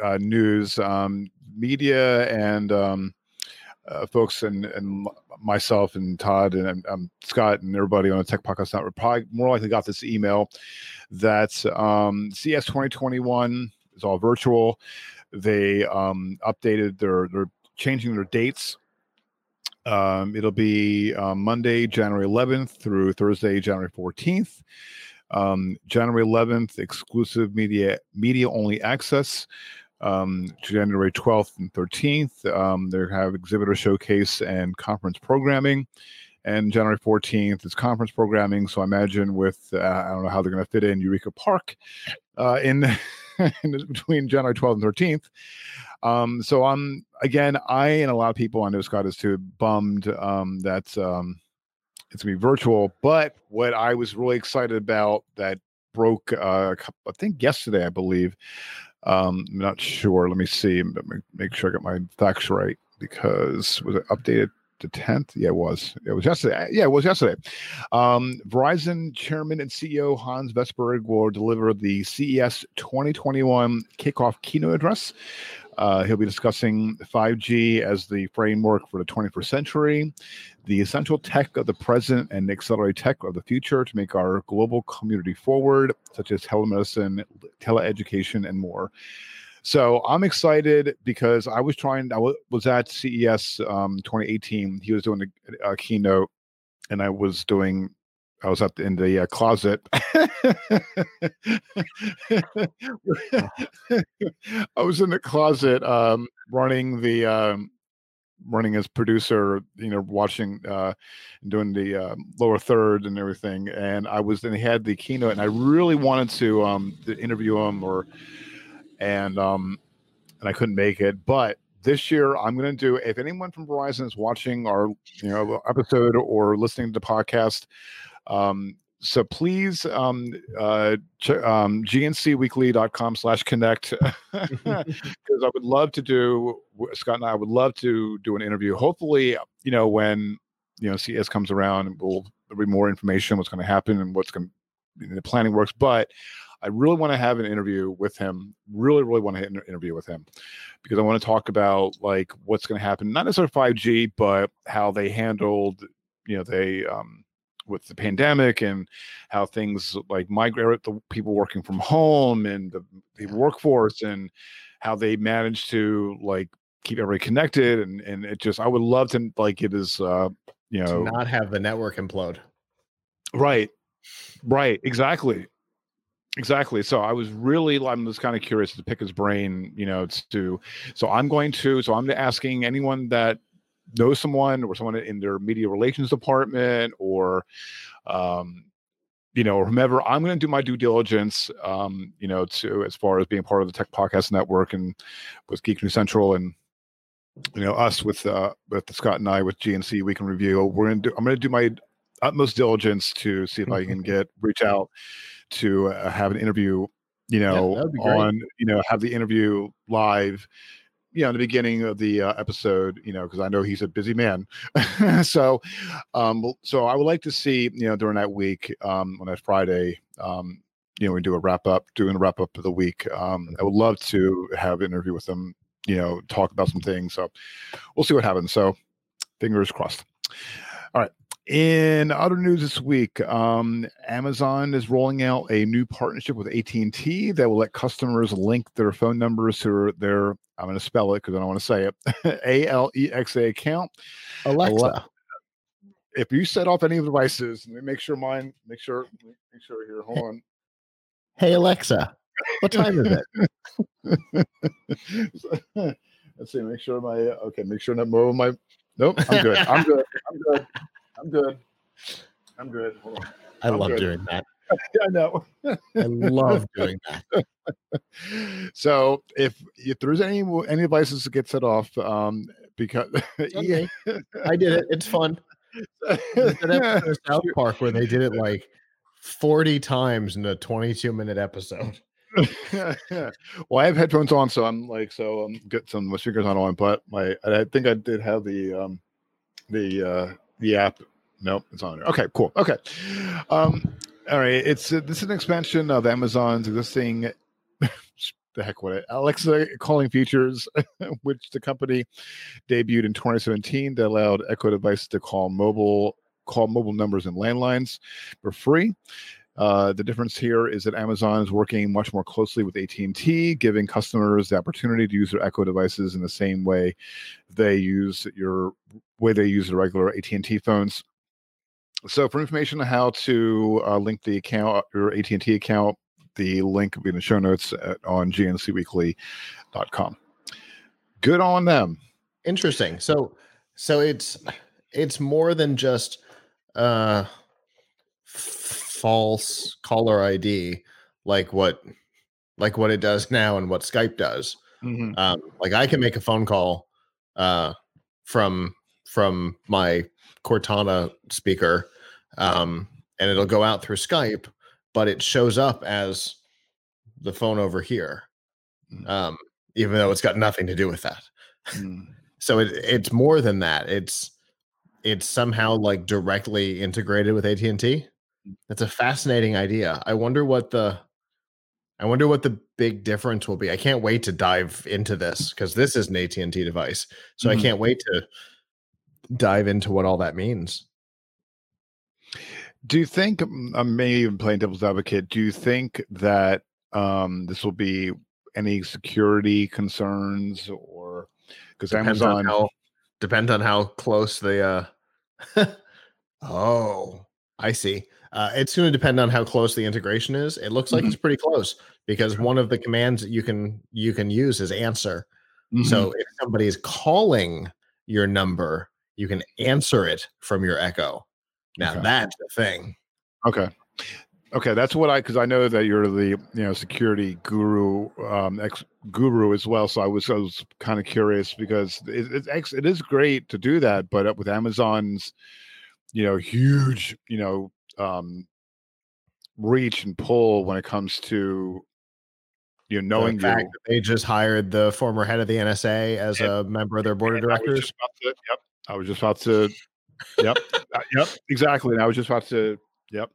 uh, news, um, media and um, uh, folks and, and myself and Todd and, and um, Scott and everybody on the Tech Podcast Network probably more likely got this email that um, C E S twenty twenty-one is all virtual. They um, updated their, they're changing their dates. Um, it'll be uh, Monday, January eleventh through Thursday, January fourteenth. Um, January eleventh, exclusive media, media only access. Um, January twelfth and thirteenth, um, they have exhibitor showcase and conference programming. And January fourteenth is conference programming. So I imagine with, uh, I don't know how they're going to fit in Eureka Park uh, in, in between January twelfth and thirteenth. Um, so I'm, again, I and a lot of people, I know Scott is too, bummed um, that. Um, It's going to be virtual, but what I was really excited about that broke, uh, I think, yesterday, I believe. Um, I'm not sure. Let me see. Let me make sure I got my facts right because was it updated the tenth? Yeah, it was. It was yesterday. Yeah, it was yesterday. Um, Verizon Chairman and C E O Hans Vestberg will deliver the C E S twenty twenty-one kickoff keynote address. Uh, he'll be discussing five G as the framework for the twenty-first century, the essential tech of the present and the accelerated tech of the future to make our global community forward, such as telemedicine, teleeducation, and more. So I'm excited because I was trying, I was at C E S um, twenty eighteen. He was doing a, a keynote, and I was doing I was up in the uh, closet. I was in the closet um, running the um, running as producer, you know, watching uh, doing the uh, lower third and everything. And I was then had the keynote, and I really wanted to, um, to interview him, or and um, and I couldn't make it, but. This year, I'm going to do, if anyone from Verizon is watching our you know, episode or listening to the podcast, um, so please um, uh, ch- um, gncweekly.com slash connect, because I would love to do, Scott and I would love to do an interview. Hopefully, you know, when you know C E S comes around, we'll, there'll be more information on what's going to happen and what's going to, the planning works, but I really want to have an interview with him. Really, really want to inter- interview with him because I want to talk about like what's going to happen, not necessarily five G, but how they handled, you know, they um, with the pandemic and how things like migrate the people working from home and the, the workforce and how they managed to like keep everybody connected. And, and it just, I would love to like get his, uh, you know, to not have the network implode. Right. Right. Exactly. Exactly. So I was really, I'm just kind of curious to pick his brain, you know, to, so I'm going to, so I'm asking anyone that knows someone or someone in their media relations department or, um, you know, or whomever, I'm going to do my due diligence, um, you know, to, as far as being part of the Tech Podcast Network and with Geek News Central and, you know, us with, uh, with Scott and I with G N C Week in Review, we're going to do, I'm going to do my utmost diligence to see if I can get, reach out. To uh, have an interview, you know, yeah, on, you know, have the interview live, you know, in the beginning of the uh, episode, you know, because I know he's a busy man. so, um, so I would like to see, you know, during that week, um, on that Friday, um, you know, we do a wrap up, doing a wrap up of the week. Um, I would love to have an interview with him, you know, talk about some things. So we'll see what happens. So fingers crossed. All right. In other news this week, um, Amazon is rolling out a new partnership with A T and T that will let customers link their phone numbers to their, I'm going to spell it because I don't want to say it, A L E X A account. Alexa. Alexa. If you set off any of the devices, let me make sure mine, make sure, make sure here, hold on. Hey, Alexa, what time is it? Let's see, make sure my, okay, make sure not more of my, nope, I'm good, I'm good, I'm good. I'm good. I'm good. Hold on. I I'm love good. doing that. I know. I love doing that. So if, if there's any any devices that get set off, um, because yeah, I did it. It's fun. It's an episode of South Park where they did it like forty times in a twenty-two minute episode. Well, I have headphones on, so I'm like, so I'm getting some my speakers on on, but my I think I did have the um the uh the app. Nope, it's on there. Okay, cool. Okay, um, all right. It's uh, this is an expansion of Amazon's existing the heck what it Alexa calling features, which the company debuted in twenty seventeen that allowed Echo devices to call mobile call mobile numbers and landlines for free. Uh, the difference here is that Amazon is working much more closely with A T and T, giving customers the opportunity to use their Echo devices in the same way they use your way they use the regular A T and T phones. So, for information on how to uh, link the account, your A T and T account, the link will be in the show notes at, on G N C weekly dot com. Good on them. Interesting. So, so it's it's more than just. Uh, f- False caller I D, like what, like what it does now and what Skype does. Mm-hmm. Um, like I can make a phone call uh, from from my Cortana speaker, um, and it'll go out through Skype, but it shows up as the phone over here, um, even though it's got nothing to do with that. Mm. So it, it's more than that. It's it's somehow like directly integrated with A T and T. That's a fascinating idea. I wonder what the, I wonder what the big difference will be. I can't wait to dive into this because this is an A T and T device, so mm-hmm. I can't wait to dive into what all that means. Do you think, I may even play devil's advocate, do you think that um, this will be any security concerns or because Amazon on how, depend on how close the uh, oh I see. Uh, it's going to depend on how close the integration is. It looks like mm-hmm. it's pretty close because one of the commands that you can you can use is answer. Mm-hmm. So if somebody is calling your number, you can answer it from your Echo. Now okay. That's the thing. Okay, okay, that's what I because I know that you're the you know security guru, um, ex guru as well. So I was I was kind of curious because it, it, it is great to do that, but with Amazon's you know huge you know. Um, reach and pull when it comes to you know, knowing the fact you. That they just hired the former head of the N S A as and, a member of their board of directors. I to, yep, I was just about to. Yep, uh, yep, exactly. And I was just about to. Yep,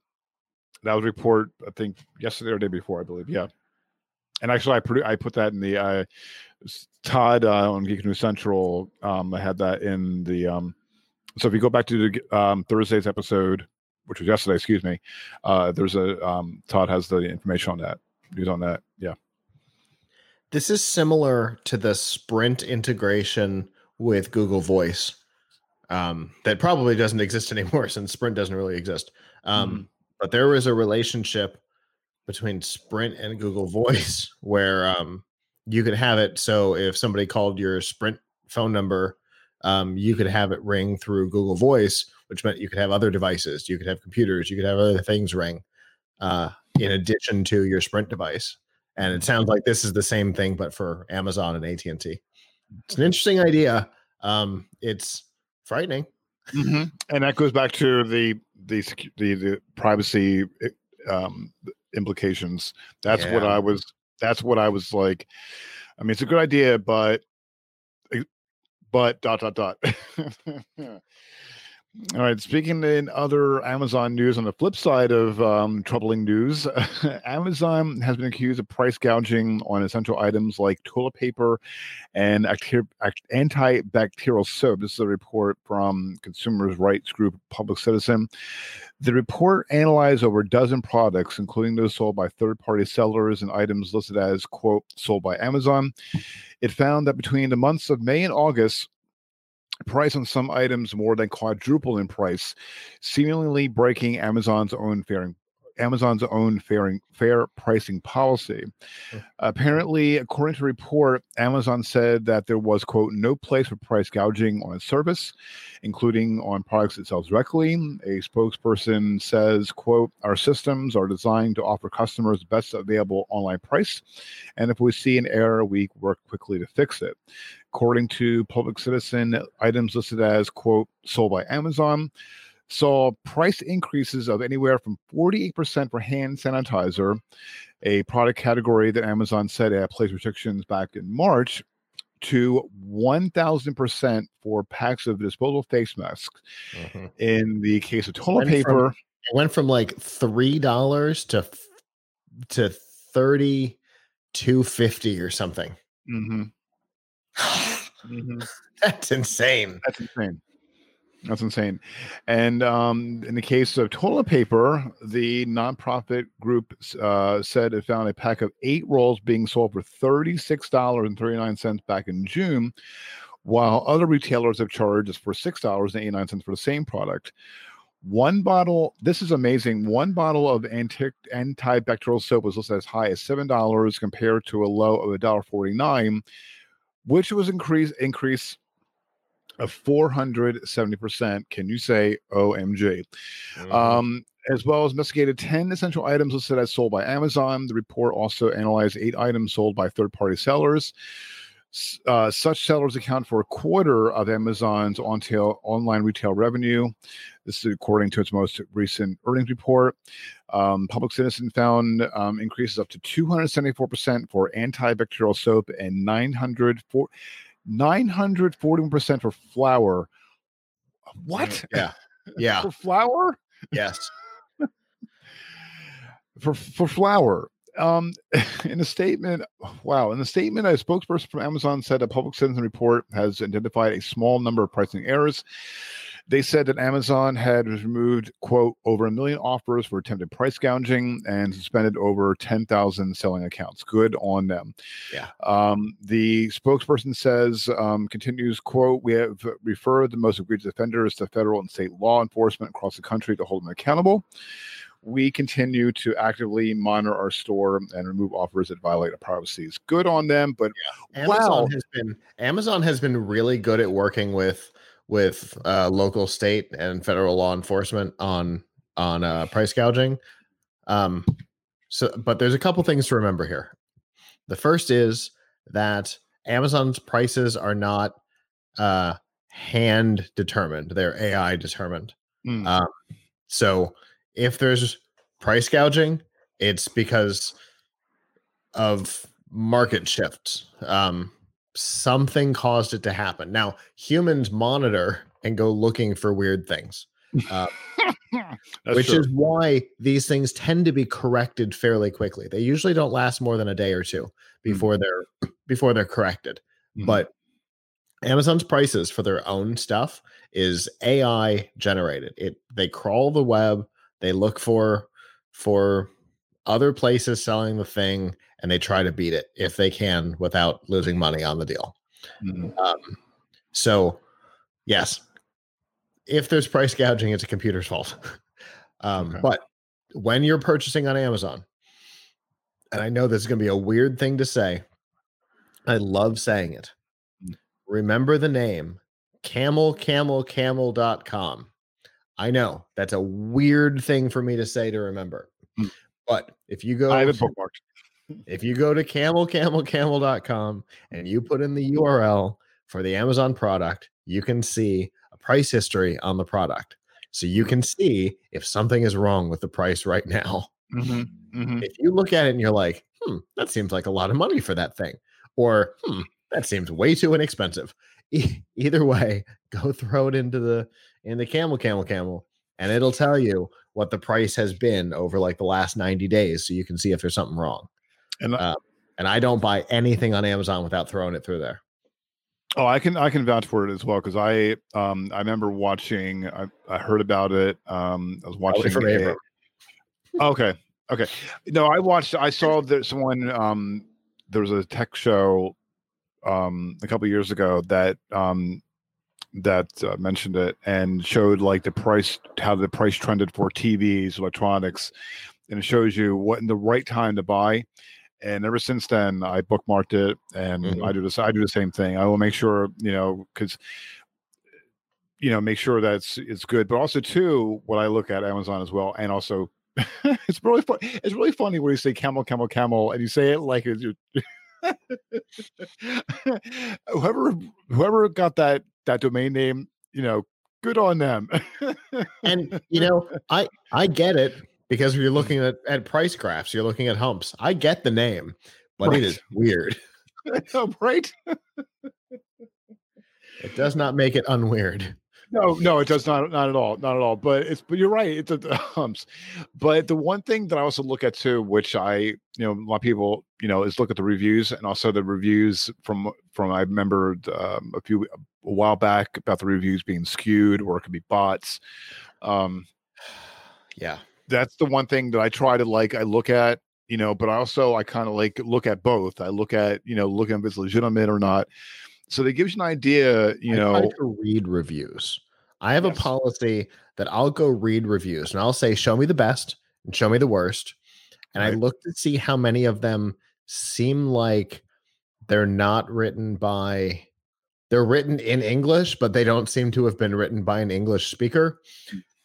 that was report. I think yesterday or the day before, I believe. Yeah, and actually, I produ- I put that in the uh, Todd uh, on Geek News Central. Um, I had that in the. Um, so if you go back to the, um, Thursday's episode. Which was yesterday, excuse me. Uh, there's a um, Todd has the information on that. News on that, yeah. This is similar to the Sprint integration with Google Voice um, that probably doesn't exist anymore since Sprint doesn't really exist. Um, mm-hmm. But there was a relationship between Sprint and Google Voice where um, you could have it. So if somebody called your Sprint phone number, um, you could have it ring through Google Voice. Which meant you could have other devices, you could have computers, you could have other things ring uh, in addition to your Sprint device. And it sounds like this is the same thing, but for Amazon and A T and T. It's an interesting idea. Um, it's frightening. Mm-hmm. And that goes back to the the the, the privacy um, implications. That's yeah. what I was. That's what I was like. I mean, it's a good idea, but but dot dot dot. All right. Speaking in other Amazon news, on the flip side of um, troubling news, Amazon has been accused of price gouging on essential items like toilet paper and acti- act- antibacterial soap. This is a report from consumers' rights group Public Citizen. The report analyzed over a dozen products, including those sold by third-party sellers and items listed as, quote, sold by Amazon. It found that between the months of May and August, price on some items more than quadrupled in price, seemingly breaking Amazon's own fair Amazon's own fairing, fair pricing policy. Okay. Apparently, according to a report, Amazon said that there was, quote, no place for price gouging on its service, including on products it sells directly. A spokesperson says, quote, our systems are designed to offer customers the best available online price, and if we see an error, we work quickly to fix it. According to Public Citizen, items listed as, quote, sold by Amazon saw price increases of anywhere from forty-eight percent for hand sanitizer, a product category that Amazon said had placed restrictions back in March, to one thousand percent for packs of disposable face masks. Mm-hmm. In the case of toilet it paper, from, it went from like three dollars to to thirty-two fifty or something. Mm-hmm. Mm-hmm. That's insane. That's insane. That's insane. And um, in the case of toilet paper, the nonprofit group uh, said it found a pack of eight rolls being sold for thirty-six dollars and thirty-nine cents back in June, while other retailers have charged for six dollars and eighty-nine cents for the same product. One bottle, this is amazing, one bottle of anti- antibacterial soap was listed as high as seven dollars compared to a low of one dollar and forty-nine cents, which was increased increase of four hundred seventy percent. Can you say O M G? Mm-hmm. Um, as well as investigated ten essential items listed as sold by Amazon. The report also analyzed eight items sold by third-party sellers. Uh, such sellers account for a quarter of Amazon's on-tail, online retail revenue. This is according to its most recent earnings report. Um, Public Citizen found um, increases up to two hundred seventy-four percent for antibacterial soap and nine hundred four nine hundred forty-one percent for flour. What? Yeah. Yeah. For flour? Yes. for for flour. Um, in a statement, wow. In a statement, a spokesperson from Amazon said a Public Citizen report has identified a small number of pricing errors. They said that Amazon had removed, quote, over a million offers for attempted price gouging and suspended over ten thousand selling accounts. Good on them. Yeah. Um, the spokesperson says, um, continues, quote, we have referred the most egregious offenders to federal and state law enforcement across the country to hold them accountable. We continue to actively monitor our store and remove offers that violate our policies. Good on them, but yeah. Amazon wow. has been Amazon has been really good at working with with uh, local, state, and federal law enforcement on on uh, price gouging. Um, so, but there's a couple things to remember here. The first is that Amazon's prices are not uh, hand determined; they're A I determined. Mm. Um, so. If there's price gouging, it's because of market shifts. Um, something caused it to happen. Now, humans monitor and go looking for weird things, uh, which true. is why these things tend to be corrected fairly quickly. They usually don't last more than a day or two before mm-hmm. they're before they're corrected. Mm-hmm. But Amazon's prices for their own stuff is A I generated. It they crawl the web. They look for for other places selling the thing, and they try to beat it if they can without losing money on the deal. Mm-hmm. Um, so, yes, if there's price gouging, it's a computer's fault. um, okay. But when you're purchasing on Amazon, and I know this is going to be a weird thing to say, I love saying it. Remember the name, Camel Camel Camel dot com. I know that's a weird thing for me to say to remember, but if you go, I have it bookmarked. If you go to Camel Camel Camel dot com and you put in the U R L for the Amazon product, you can see a price history on the product. So you can see if something is wrong with the price right now. Mm-hmm, mm-hmm. If you look at it and you're like, hmm, that seems like a lot of money for that thing, or hmm, that seems way too inexpensive. E- either way, go throw it into the in the Camel Camel Camel, and it'll tell you what the price has been over like the last ninety days, so you can see if there's something wrong. And uh, and I don't buy anything on Amazon without throwing it through there. Oh, I can I can vouch for it as well, because I um I remember watching I, I heard about it um I was watching a, okay okay no I watched I saw that someone um there was a tech show um a couple years ago that um. that uh, mentioned it and showed like the price, how the price trended for T Vs, electronics, and it shows you what in the right time to buy. And ever since then, I bookmarked it, and mm-hmm. I do this. I do the same thing. I will make sure, you know, because, you know, make sure that's it's good. But also, too, what I look at Amazon as well, and also, it's really fun. It's really funny when you say camel, camel, camel, and you say it like it's. whoever whoever got that that domain name, you know, good on them. And you know, I I get it, because you're looking at, at price graphs, you're looking at humps. I get the name, but right. It is weird. Right? It does not make it unweird. No, no, it does not. Not at all. Not at all. But it's. But you're right. It's the humps. But the one thing that I also look at too, which I, you know, a lot of people, you know, is look at the reviews, and also the reviews from from I remember um, a few a while back about the reviews being skewed, or it could be bots. Um, yeah, that's the one thing that I try to like. I look at, you know, but I also I kind of like look at both. I look at, you know, look at if it's legitimate or not. So that gives you an idea, you I know. I to read reviews. I have yes. a policy that I'll go read reviews, and I'll say, show me the best and show me the worst. And right. I look to see how many of them seem like they're not written by, they're written in English, but they don't seem to have been written by an English speaker,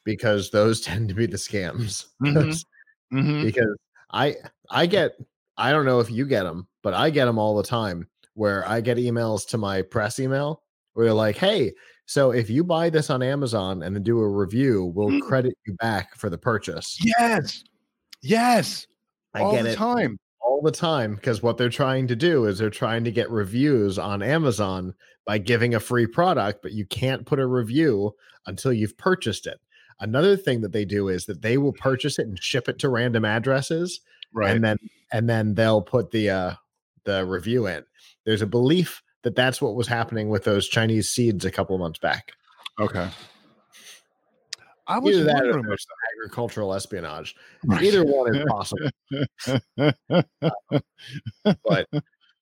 because those tend to be the scams. Mm-hmm. mm-hmm. Because I, I get, I don't know if you get them, but I get them all the time, where I get emails to my press email where you're like, hey, so if you buy this on Amazon and then do a review, we'll mm-hmm. credit you back for the purchase. Yes. Yes. I all get the it time. All the time. Because what they're trying to do is they're trying to get reviews on Amazon by giving a free product, but you can't put a review until you've purchased it. Another thing that they do is that they will purchase it and ship it to random addresses. Right. And then, and then they'll put the, uh, the review in. There's a belief that that's what was happening with those Chinese seeds a couple of months back. Okay. I was Either that or there's agricultural espionage. Right. Either one is possible. uh, but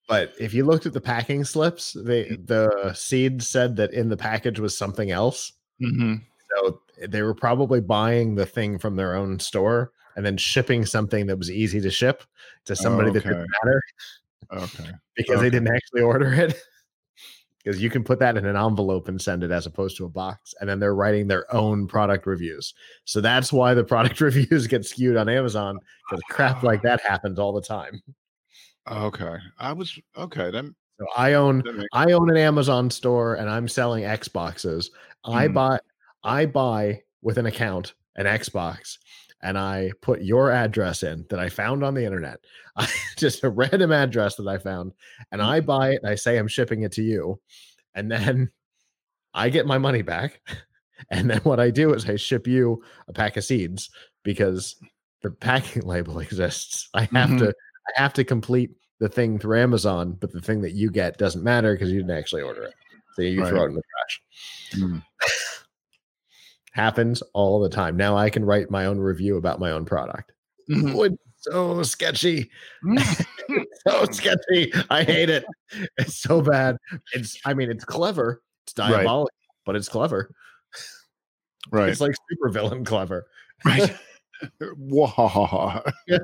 but if you looked at the packing slips, they the seed said that in the package was something else. Mm-hmm. So they were probably buying the thing from their own store and then shipping something that was easy to ship to somebody oh, okay. that didn't matter. Okay. Because okay. they didn't actually order it. Because you can put that in an envelope and send it as opposed to a box. And then they're writing their own product reviews. So that's why the product reviews get skewed on Amazon, because crap like that happens all the time. Okay. I was okay. Then so I own makes- I own an Amazon store, and I'm selling Xboxes. Mm. I buy I buy with an account an Xbox. And I put your address in that I found on the internet. I just a random address that I found, and I buy it. And I say I'm shipping it to you, and then I get my money back. And then what I do is I ship you a pack of seeds, because the packing label exists. I have mm-hmm. to I have to complete the thing through Amazon, but the thing that you get doesn't matter because you didn't actually order it. So you right. throw it in the trash. Mm. Happens all the time. Now I can write my own review about my own product. Mm-hmm. Oh, it's so sketchy. So sketchy. I hate it. It's so bad. It's, I mean, it's clever. It's diabolical, right. but it's clever. Right. It's like supervillain clever. Right. Wow. Yeah.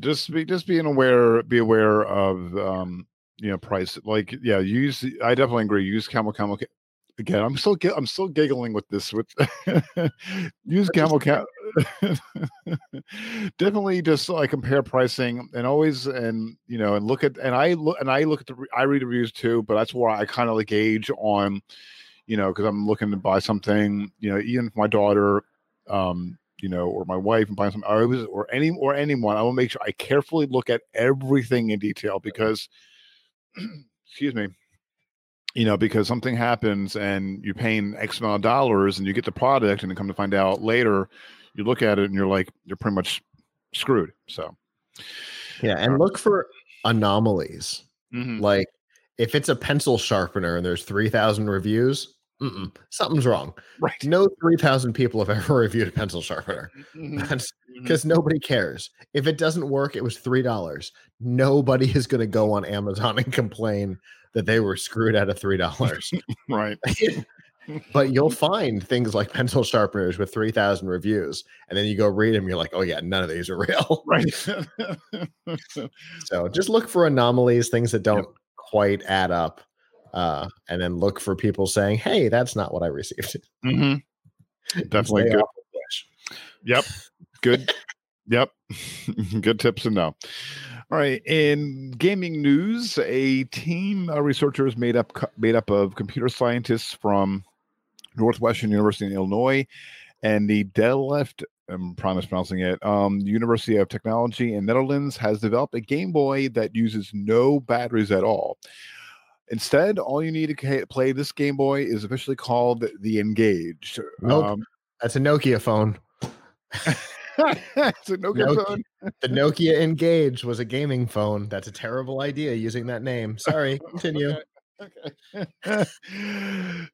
Just be, just being aware, be aware of, um, you know, price. Like, yeah, use, I definitely agree. Use Camel, Camel, Camel. Again, I'm still I'm still giggling with this. With use camel cat, definitely just like compare pricing and always and you know and look at and I look and I look at the I read the reviews too, but that's why I kind of like gauge on, you know, because I'm looking to buy something, you know, even for my daughter, um, you know, or my wife and buying something, I always or any or anyone, I will make sure I carefully look at everything in detail because, excuse me. You know, because something happens and you're paying X amount of dollars and you get the product and you come to find out later, you look at it and you're like, you're pretty much screwed. So, yeah. And look for anomalies. Mm-hmm. Like if it's a pencil sharpener and there's three thousand reviews, mm-mm, something's wrong. Right. No three thousand people have ever reviewed a pencil sharpener because mm-hmm. nobody cares. If it doesn't work, it was three dollars. Nobody is going to go on Amazon and complain that they were screwed out of three dollars. Right. But you'll find things like pencil sharpeners with three thousand reviews, and then you go read them, you're like, oh yeah, none of these are real. Right. So just look for anomalies, things that don't yep. quite add up, uh, and then look for people saying, hey, that's not what I received. Mm-hmm. Definitely good. Yep. Good. Yep. Good tips to know. All right. In gaming news, a team of researchers made up made up of computer scientists from Northwestern University in Illinois and the Delft, I'm probably pronouncing it, um, University of Technology in Netherlands has developed a Game Boy that uses no batteries at all. Instead, all you need to play this Game Boy is officially called the Engage. Nope. Um, That's a Nokia phone. It's a Nokia, Nokia phone. The Nokia Engage was a gaming phone. That's a terrible idea using that name. Sorry, continue. Okay. Okay.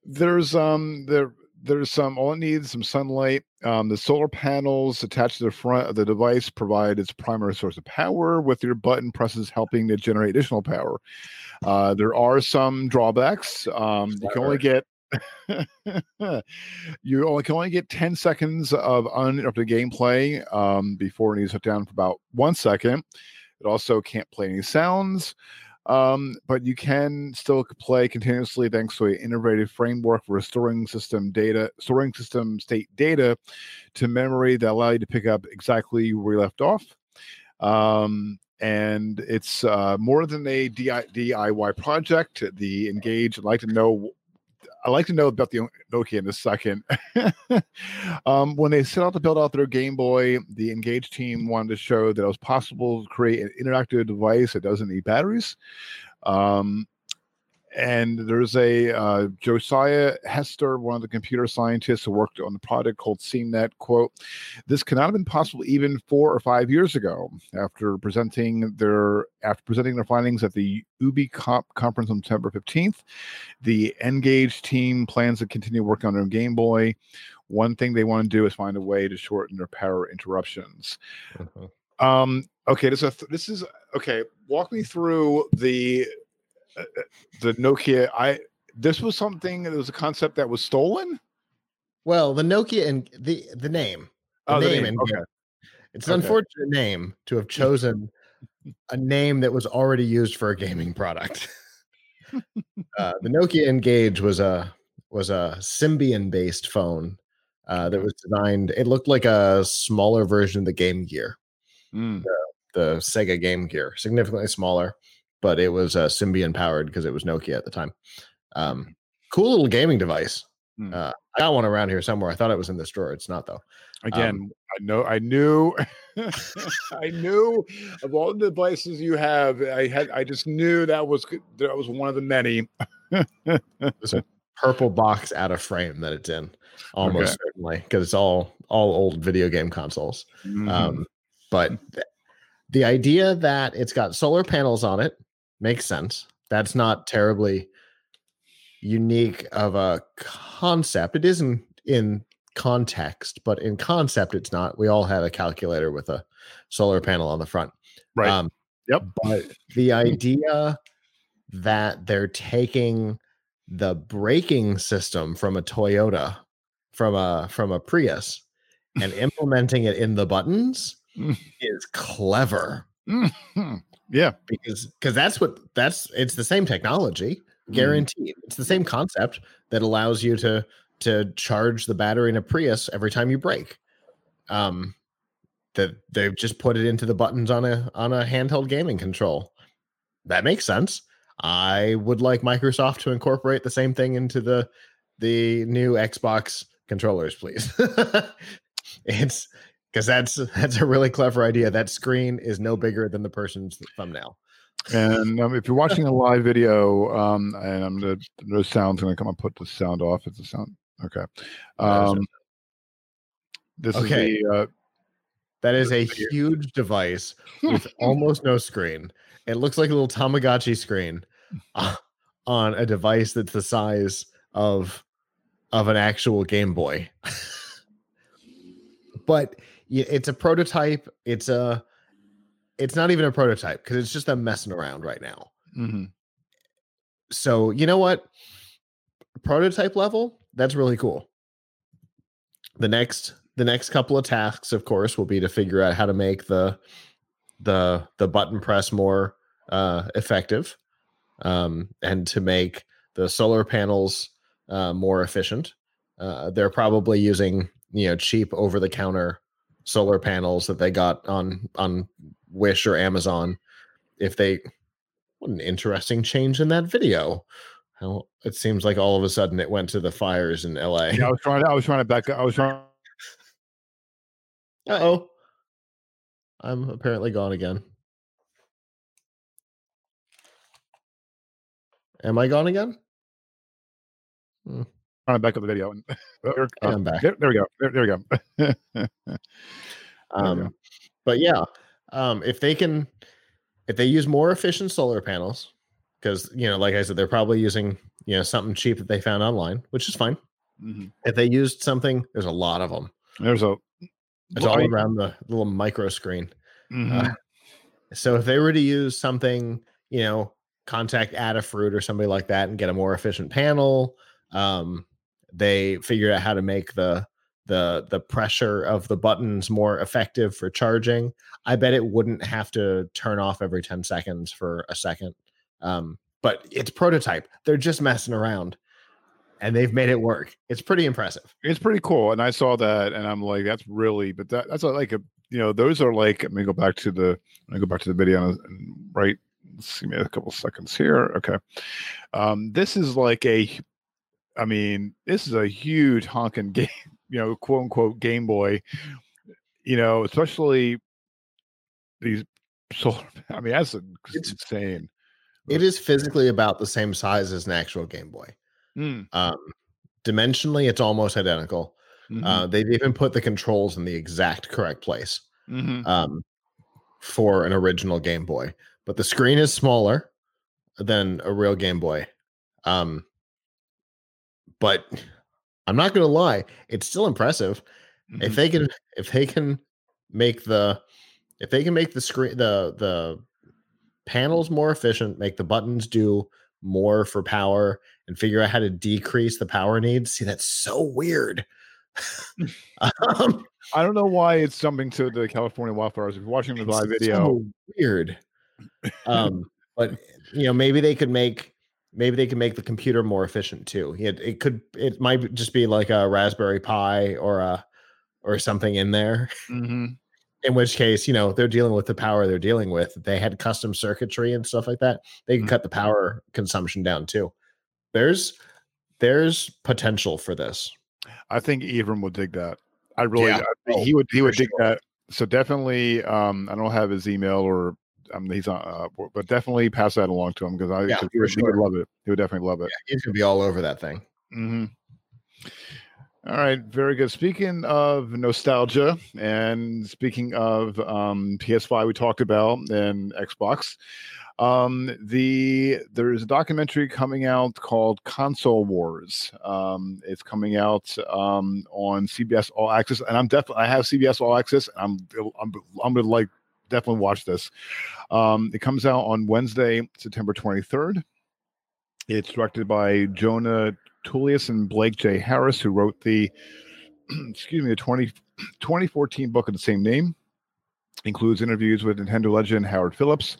There's um there there's some all it needs some sunlight. Um, the solar panels attached to the front of the device provide its primary source of power, with your button presses helping to generate additional power. Uh, there are some drawbacks. Um, you can only get you only can only get ten seconds of uninterrupted gameplay um, before it needs to shut down for about one second. It also can't play any sounds, um, but you can still play continuously thanks to an integrated framework for storing system data, storing system state data to memory that allow you to pick up exactly where you left off. Um, And it's uh, more than a D I Y project. The Engage, I'd like to know. I'd like to know about the Nokia in a second. um, when they set out to build out their Game Boy, the Engage team wanted to show that it was possible to create an interactive device that doesn't need batteries. Um, and there's a uh, Josiah Hester, one of the computer scientists who worked on the product, called C net, quote, "This could not have been possible even four or five years ago." After presenting their after presenting their findings at the U B I Comp conference on September fifteenth, the Engage team plans to continue working on their Game Boy. One thing they want to do is find a way to shorten their power interruptions. Mm-hmm. Um, okay, this is, a th- this is okay. Walk me through the. Uh, the Nokia, I this was something. It was a concept that was stolen. Well, the Nokia and the the name, the oh, name, the name. Okay. It's an okay. unfortunate name to have chosen a name that was already used for a gaming product. uh, the Nokia Engage was a was a Symbian based phone uh, that was designed. It looked like a smaller version of the Game Gear, mm. the, the Sega Game Gear, significantly smaller. But it was uh, Symbian powered because it was Nokia at the time. Um, cool little gaming device. Hmm. Uh, I got one around here somewhere. I thought it was in this drawer. It's not though. Again, um, I know. I knew. I knew of all the devices you have. I had. I just knew that was that was one of the many. It's a purple box out of frame that it's in, almost okay. certainly, because it's all all old video game consoles. Mm. Um, but th- the idea that it's got solar panels on it. Makes sense. That's not terribly unique of a concept. It isn't in context, but in concept, it's not. We all had a calculator with a solar panel on the front. Right. Um, yep. But the idea that they're taking the braking system from a Toyota, from a from a Prius, and implementing it in the buttons is clever. Yeah, because because that's what that's it's the same technology, guaranteed. Mm. It's the same concept that allows you to to charge the battery in a Prius every time you brake. Um, that they've just put it into the buttons on a on a handheld gaming control. That makes sense. I would like Microsoft to incorporate the same thing into the the new Xbox controllers, please. It's. Because that's that's a really clever idea. That screen is no bigger than the person's thumbnail. And um, if you're watching a live video, um, and I'm gonna, no sound's going to come and put the sound off. It's a sound. Okay. Um, this okay. is the, uh, that is a huge device with almost no screen. It looks like a little Tamagotchi screen uh, on a device that's the size of of an actual Game Boy. But it's a prototype. It's a, it's not even a prototype because it's just them messing around right now. Mm-hmm. So you know what? Prototype level, that's really cool. The next the next couple of tasks, of course, will be to figure out how to make the the the button press more uh, effective, um, and to make the solar panels uh, more efficient. Uh, they're probably using you know cheap over the counter solar panels that they got on on Wish or Amazon. If they, what an interesting change in that video. How it seems like all of a sudden it went to the fires in L A. Yeah, I was trying. To, I was trying to back up. I was trying. Uh oh, I'm apparently gone again. Am I gone again? Hmm. Trying to back up the video. And, uh, I'm back. There, there we go. There, there we go. there um, we go. But yeah, um, if they can, if they use more efficient solar panels, because you know, like I said, they're probably using you know something cheap that they found online, which is fine. Mm-hmm. If they used something, there's a lot of them. There's a. It's well, all I, around the little micro screen. Mm-hmm. Uh, so if they were to use something, you know, contact Adafruit or somebody like that and get a more efficient panel, um, they figured out how to make the the the pressure of the buttons more effective for charging. I bet it wouldn't have to turn off every ten seconds for a second. Um, but it's prototype. They're just messing around. And they've made it work. It's pretty impressive. It's pretty cool. And I saw that, and I'm like, that's really, but that, that's like a, you know, those are like, let me go back to the, let me go back to the video and right. Let's give me a couple seconds here. Okay. Um, this is like a, I mean, this is a huge honking game, you know, quote unquote Game Boy, you know, especially these, so, I mean, that's a, it's insane. It is physically about the same size as an actual Game Boy. Mm. Um, dimensionally, it's almost identical. Mm-hmm. Uh, they've even put the controls in the exact correct place mm-hmm. um, for an original Game Boy, but the screen is smaller than a real Game Boy. Um, but I'm not going to lie; it's still impressive. Mm-hmm. If they can, if they can make the, if they can make the screen, the the panels more efficient, make the buttons do more for power and figure out how to decrease the power needs. See, that's so weird. um, I don't know why it's jumping to the California wildfires. If you're watching the live video, so weird. Um, but you know, maybe they could make maybe they could make the computer more efficient too. It, it could it might just be like a Raspberry Pi or a or something in there. Mm-hmm. In which case, you know, they're dealing with the power they're dealing with. If they had custom circuitry and stuff like that, they can mm-hmm. cut the power consumption down too. There's there's potential for this. I think Abram would dig that. I really yeah. I, he would he would dig sure. that. So definitely, um, I don't have his email or um, he's on, uh, but definitely pass that along to him because I yeah, he would sure. love it. He would definitely love it. Yeah, he's gonna be all over that thing. Mm-hmm. All right, very good. Speaking of nostalgia and speaking of um, P S five we talked about and Xbox, um, the there is a documentary coming out called Console Wars. Um, it's coming out um, on C B S All Access, and I'm definitely I have C B S All Access. And I'm I'm I'm gonna like definitely watch this. Um, it comes out on Wednesday, September twenty-third. It's directed by Jonah Tullius and Blake J. Harris, who wrote the excuse me the twenty, twenty fourteen book of the same name. Includes interviews with Nintendo legend Howard Phillips,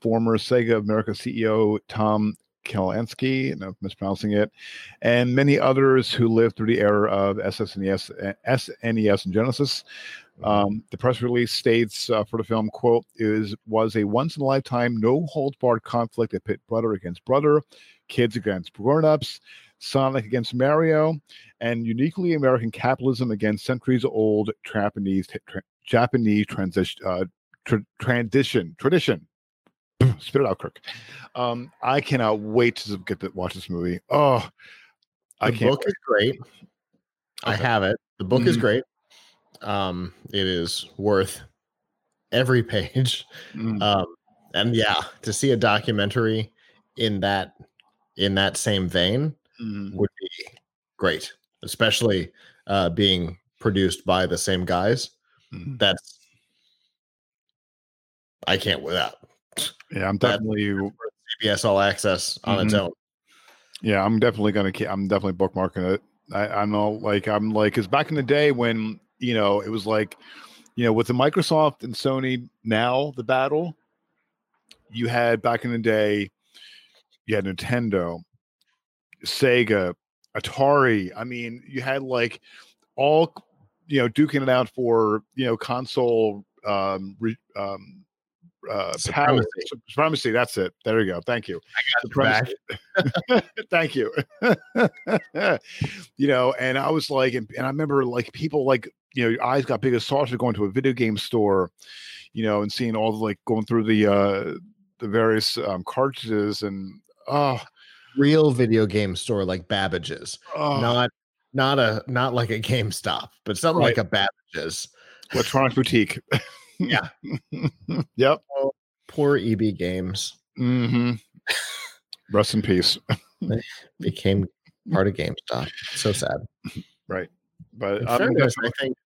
former Sega of America C E O Tom Kalinske, and I'm mispronouncing it, and many others who lived through the era of S N E S and Genesis. Um, the press release states uh, for the film, quote, is was a once-in-a-lifetime, no-holds-barred conflict that pit brother against brother, kids against grown-ups, Sonic against Mario, and uniquely American capitalism against centuries-old Japanese tra- Japanese transition uh, tra- transition tradition. Spit it out, Kirk. Um, I cannot wait to get to watch this movie. Oh, I the can't. The book wait. is great. Okay. I have it. The book mm-hmm. is great. Um, it is worth every page. Mm-hmm. Um, and yeah, to see a documentary in that in that same vein. Mm-hmm. Would be great, especially uh, being produced by the same guys. Mm-hmm. That's I can't without. Yeah, I'm definitely C B S All Access on mm-hmm. its own. Yeah, I'm definitely gonna. I'm definitely bookmarking it. I, I'm all like, I'm like, because back in the day when, you know, it was like, you know, with the Microsoft and Sony now, the battle, you had back in the day, you had Nintendo, Sega, Atari. I mean, you had like all, you know, duking it out for, you know, console um, re, um, uh, supremacy. Power, supremacy. That's it. There you go. Thank you. I got Thank you. You know, and I was like, and, and I remember like people like, you know, your eyes got big as saucers going to a video game store, you know, and seeing all the, like going through the, uh, the various um, cartridges and, oh, real video game store like Babbage's, oh. not not a not like a GameStop, but something right. like a Babbage's electronic boutique. Yeah. Yep. Oh, poor E B Games. Mm-hmm. Rest in peace. They became part of GameStop. So sad. Right. But in I fairness, I think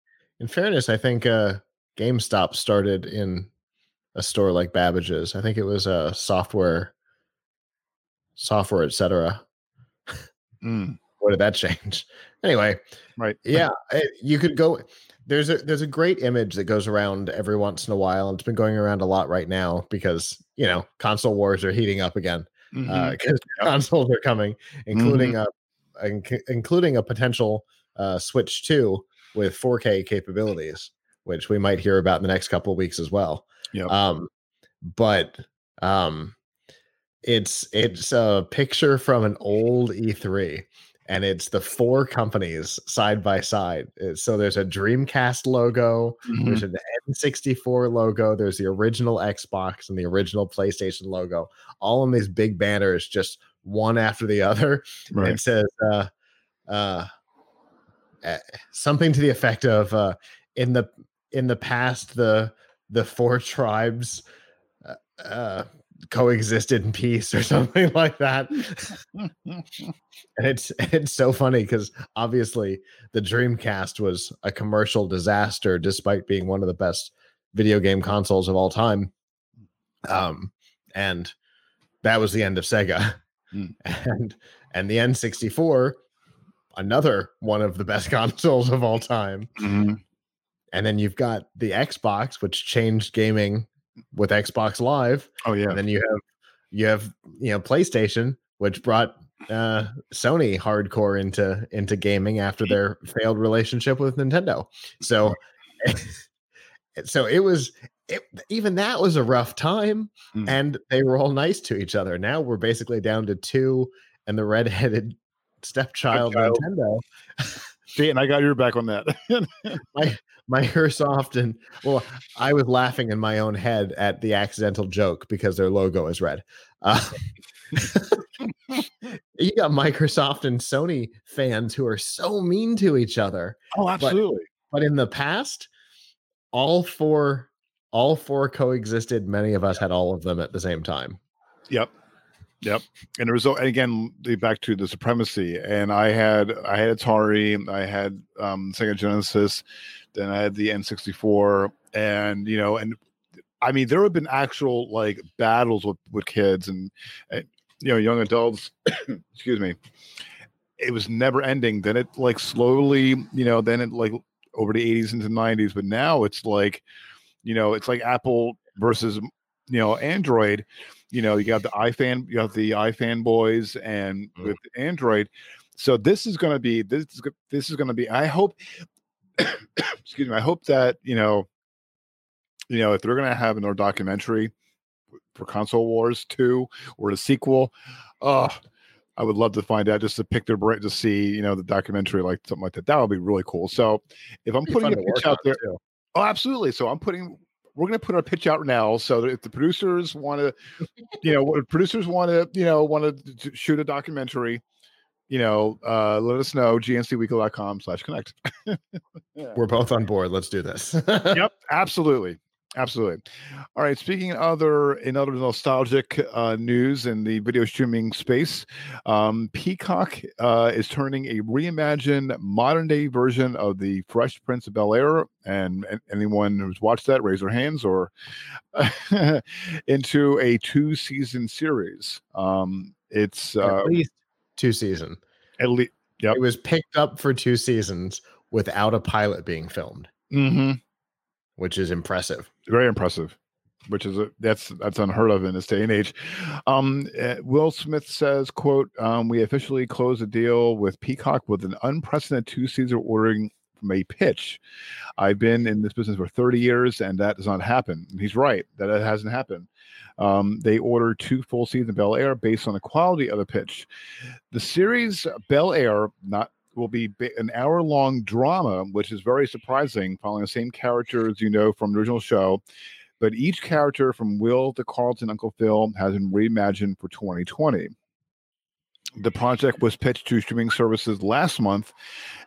in fairness, I think uh, GameStop started in a store like Babbage's. I think it was a uh, software. Software, et cetera. Mm. What did that change? Anyway, right? Yeah, you could go. There's a there's a great image that goes around every once in a while, and it's been going around a lot right now because you know console wars are heating up again because mm-hmm. uh, consoles are coming, including mm-hmm. a including a potential uh, Switch two with four K capabilities, which we might hear about in the next couple of weeks as well. Yeah. Um, but um. It's it's a picture from an old E three, and it's the four companies side by side. So there's a Dreamcast logo, mm-hmm. there's an N sixty-four logo, there's the original Xbox and the original PlayStation logo, all in these big banners, just one after the other. Right. It says uh, uh, something to the effect of uh, in the in the past the the four tribes. Uh, coexisted in peace or something like that. And it's it's so funny because obviously the Dreamcast was a commercial disaster despite being one of the best video game consoles of all time. Um and that was the end of Sega. Mm. And and the N sixty-four, another one of the best consoles of all time. Mm-hmm. And then you've got the Xbox, which changed gaming with Xbox Live. Oh yeah. And then you have you have you know PlayStation, which brought uh Sony hardcore into into gaming after their failed relationship with Nintendo. So so it was it, even that was a rough time, mm. and they were all nice to each other. Now we're basically down to two and the redheaded stepchild Nintendo. See, and I got your back on that. my my Hersoft and well, I was laughing in my own head at the accidental joke because their logo is red. Uh, you got Microsoft and Sony fans who are so mean to each other. Oh, absolutely. But, but in the past, all four all four coexisted. Many of us had all of them at the same time. Yep. Yep. And the result, and again, back to the supremacy. And I had, I had Atari, I had um, Sega Genesis, then I had the N sixty-four, and, you know, and I mean, there have been actual like battles with, with kids and, and, you know, young adults, excuse me. It was never ending. Then it like slowly, you know, then it like over the eighties into the nineties, but now it's like, you know, it's like Apple versus, you know, Android. You know, you got the iFan, you got the iFanboys, and mm. with Android. So this is going to be this. Is, this is going to be. I hope. Excuse me. I hope that you know, you know, if they're going to have another documentary for Console Wars two or a sequel, oh, I would love to find out just to pick their brain to see you know the documentary like something like that. That would be really cool. So if I'm putting a pitch out there, too. Oh, absolutely. So I'm putting. We're going to put our pitch out now, so that if the producers want to, you know, producers want to, you know, want to shoot a documentary, you know, uh, let us know. G N C weekly dot com slash connect. We're both on board. Let's do this. Yep, absolutely, absolutely. All right. Speaking of other in other nostalgic uh, news in the video streaming space, um, Peacock uh, is turning a reimagined modern day version of the Fresh Prince of Bel-Air. And anyone who's watched that, raise their hands or into a two season series. Um, it's uh, at least two season. At least Yep. It was picked up for two seasons without a pilot being filmed, mm-hmm. which is impressive. Very impressive. Which is a, that's that's unheard of in this day and age. Um, Will Smith says, "quote um, We officially closed a deal with Peacock with an unprecedented two-season ordering from a pitch. I've been in this business for thirty years, and that does not happen." And he's right that it hasn't happened. Um, they ordered two full seasons of Bel-Air based on the quality of the pitch. The series Bel-Air not will be an hour-long drama, which is very surprising, following the same characters you know from the original show. But each character from Will to Carlton, Uncle Phil, has been reimagined for twenty twenty. The project was pitched to streaming services last month,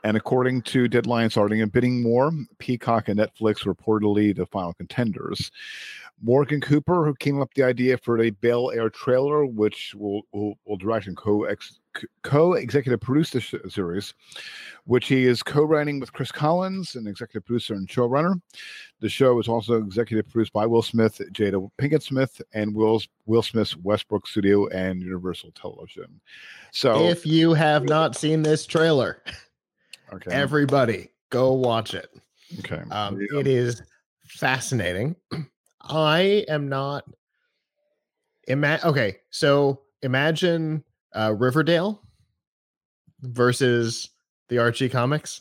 and according to Deadline, starting a bidding war, Peacock and Netflix reportedly the final contenders. Morgan Cooper, who came up with the idea for a Bel-Air trailer, which will, will, will direct and co-ex- co-executive produce the sh- series, which he is co-writing with Chris Collins, an executive producer and showrunner. The show is also executive produced by Will Smith, Jada Pinkett Smith, and Will's, Will Smith's Westbrook Studio and Universal Television. So, if you have not seen this trailer, okay, everybody go watch it. Okay, um, yeah. It is fascinating. I am not. Ima- okay, so imagine uh, Riverdale versus the Archie comics,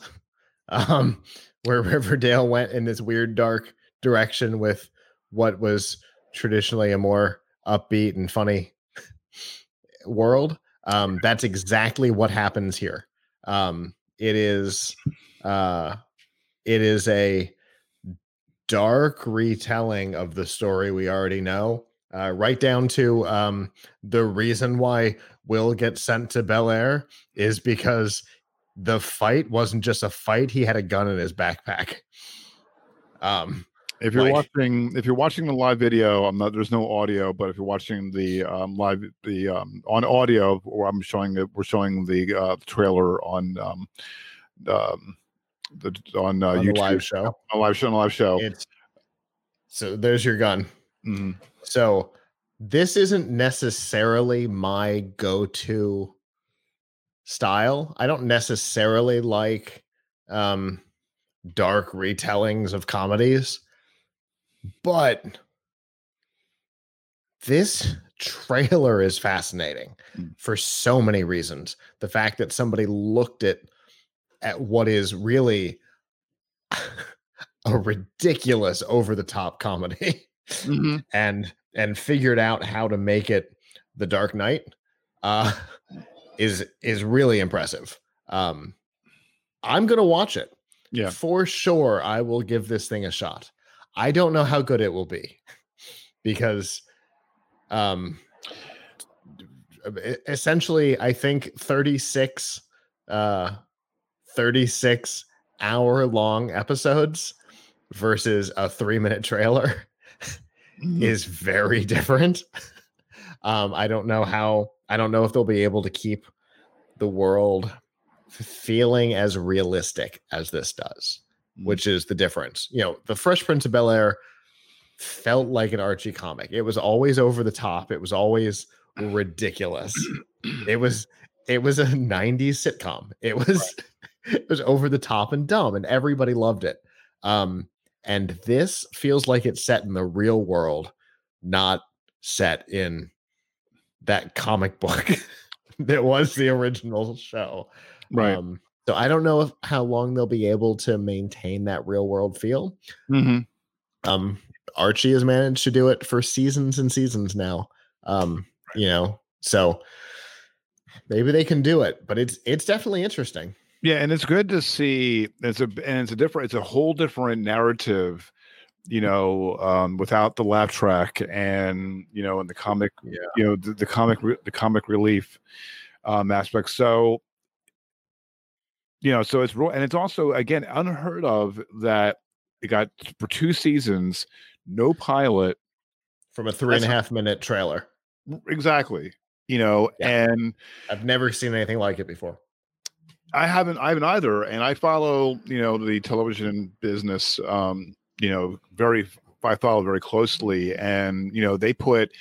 um, where Riverdale went in this weird, dark direction with what was traditionally a more upbeat and funny world. Um, that's exactly what happens here. Um, it is, uh, it is a dark retelling of the story we already know, uh, right down to um, the reason why Will gets sent to Bel-Air is because the fight wasn't just a fight; he had a gun in his backpack. Um, if you're like, watching, if you're watching the live video, I'm not. There's no audio, but if you're watching the um, live, the um, on audio, or I'm showing it, we're showing the uh, trailer on. Um, um, The, on, uh, on YouTube, a live show, a live show, a live show. It's, so there's your gun. Mm. So this isn't necessarily my go-to style. I don't necessarily like um, dark retellings of comedies, but this trailer is fascinating mm. for so many reasons. The fact that somebody looked at at what is really a ridiculous over-the-top comedy mm-hmm. and and figured out how to make it the Dark Knight uh, is is really impressive. Um, I'm going to watch it. Yeah, for sure. I will give this thing a shot. I don't know how good it will be because um, essentially I think thirty-six uh thirty-six hour long episodes versus a three minute trailer mm. is very different. um, I don't know how, I don't know if they'll be able to keep the world feeling as realistic as this does, mm. which is the difference. You know, the Fresh Prince of Bel-Air felt like an Archie comic. It was always over the top. It was always ridiculous. It was, it was a nineties sitcom. It was, right. It was over the top and dumb, and everybody loved it. Um, and this feels like it's set in the real world, not set in that comic book that was the original show. Right. Um, so I don't know if, how long they'll be able to maintain that real world feel. Mm-hmm. Um, Archie has managed to do it for seasons and seasons now. Um, right. You know, so maybe they can do it, but it's it's definitely interesting. Yeah, and it's good to see. It's a and it's a different. It's a whole different narrative, you know, um, without the laugh track and you know, and the comic, yeah. you know, the, the comic, re- the comic relief um, aspect. So, you know, so it's real, and it's also again unheard of that it got for two seasons, no pilot, from a three That's, and a half minute trailer. Exactly, you know, yeah. and I've never seen anything like it before. I haven't, I haven't either. And I follow, you know, the television business, um, you know, very, I follow very closely. And, you know, they put,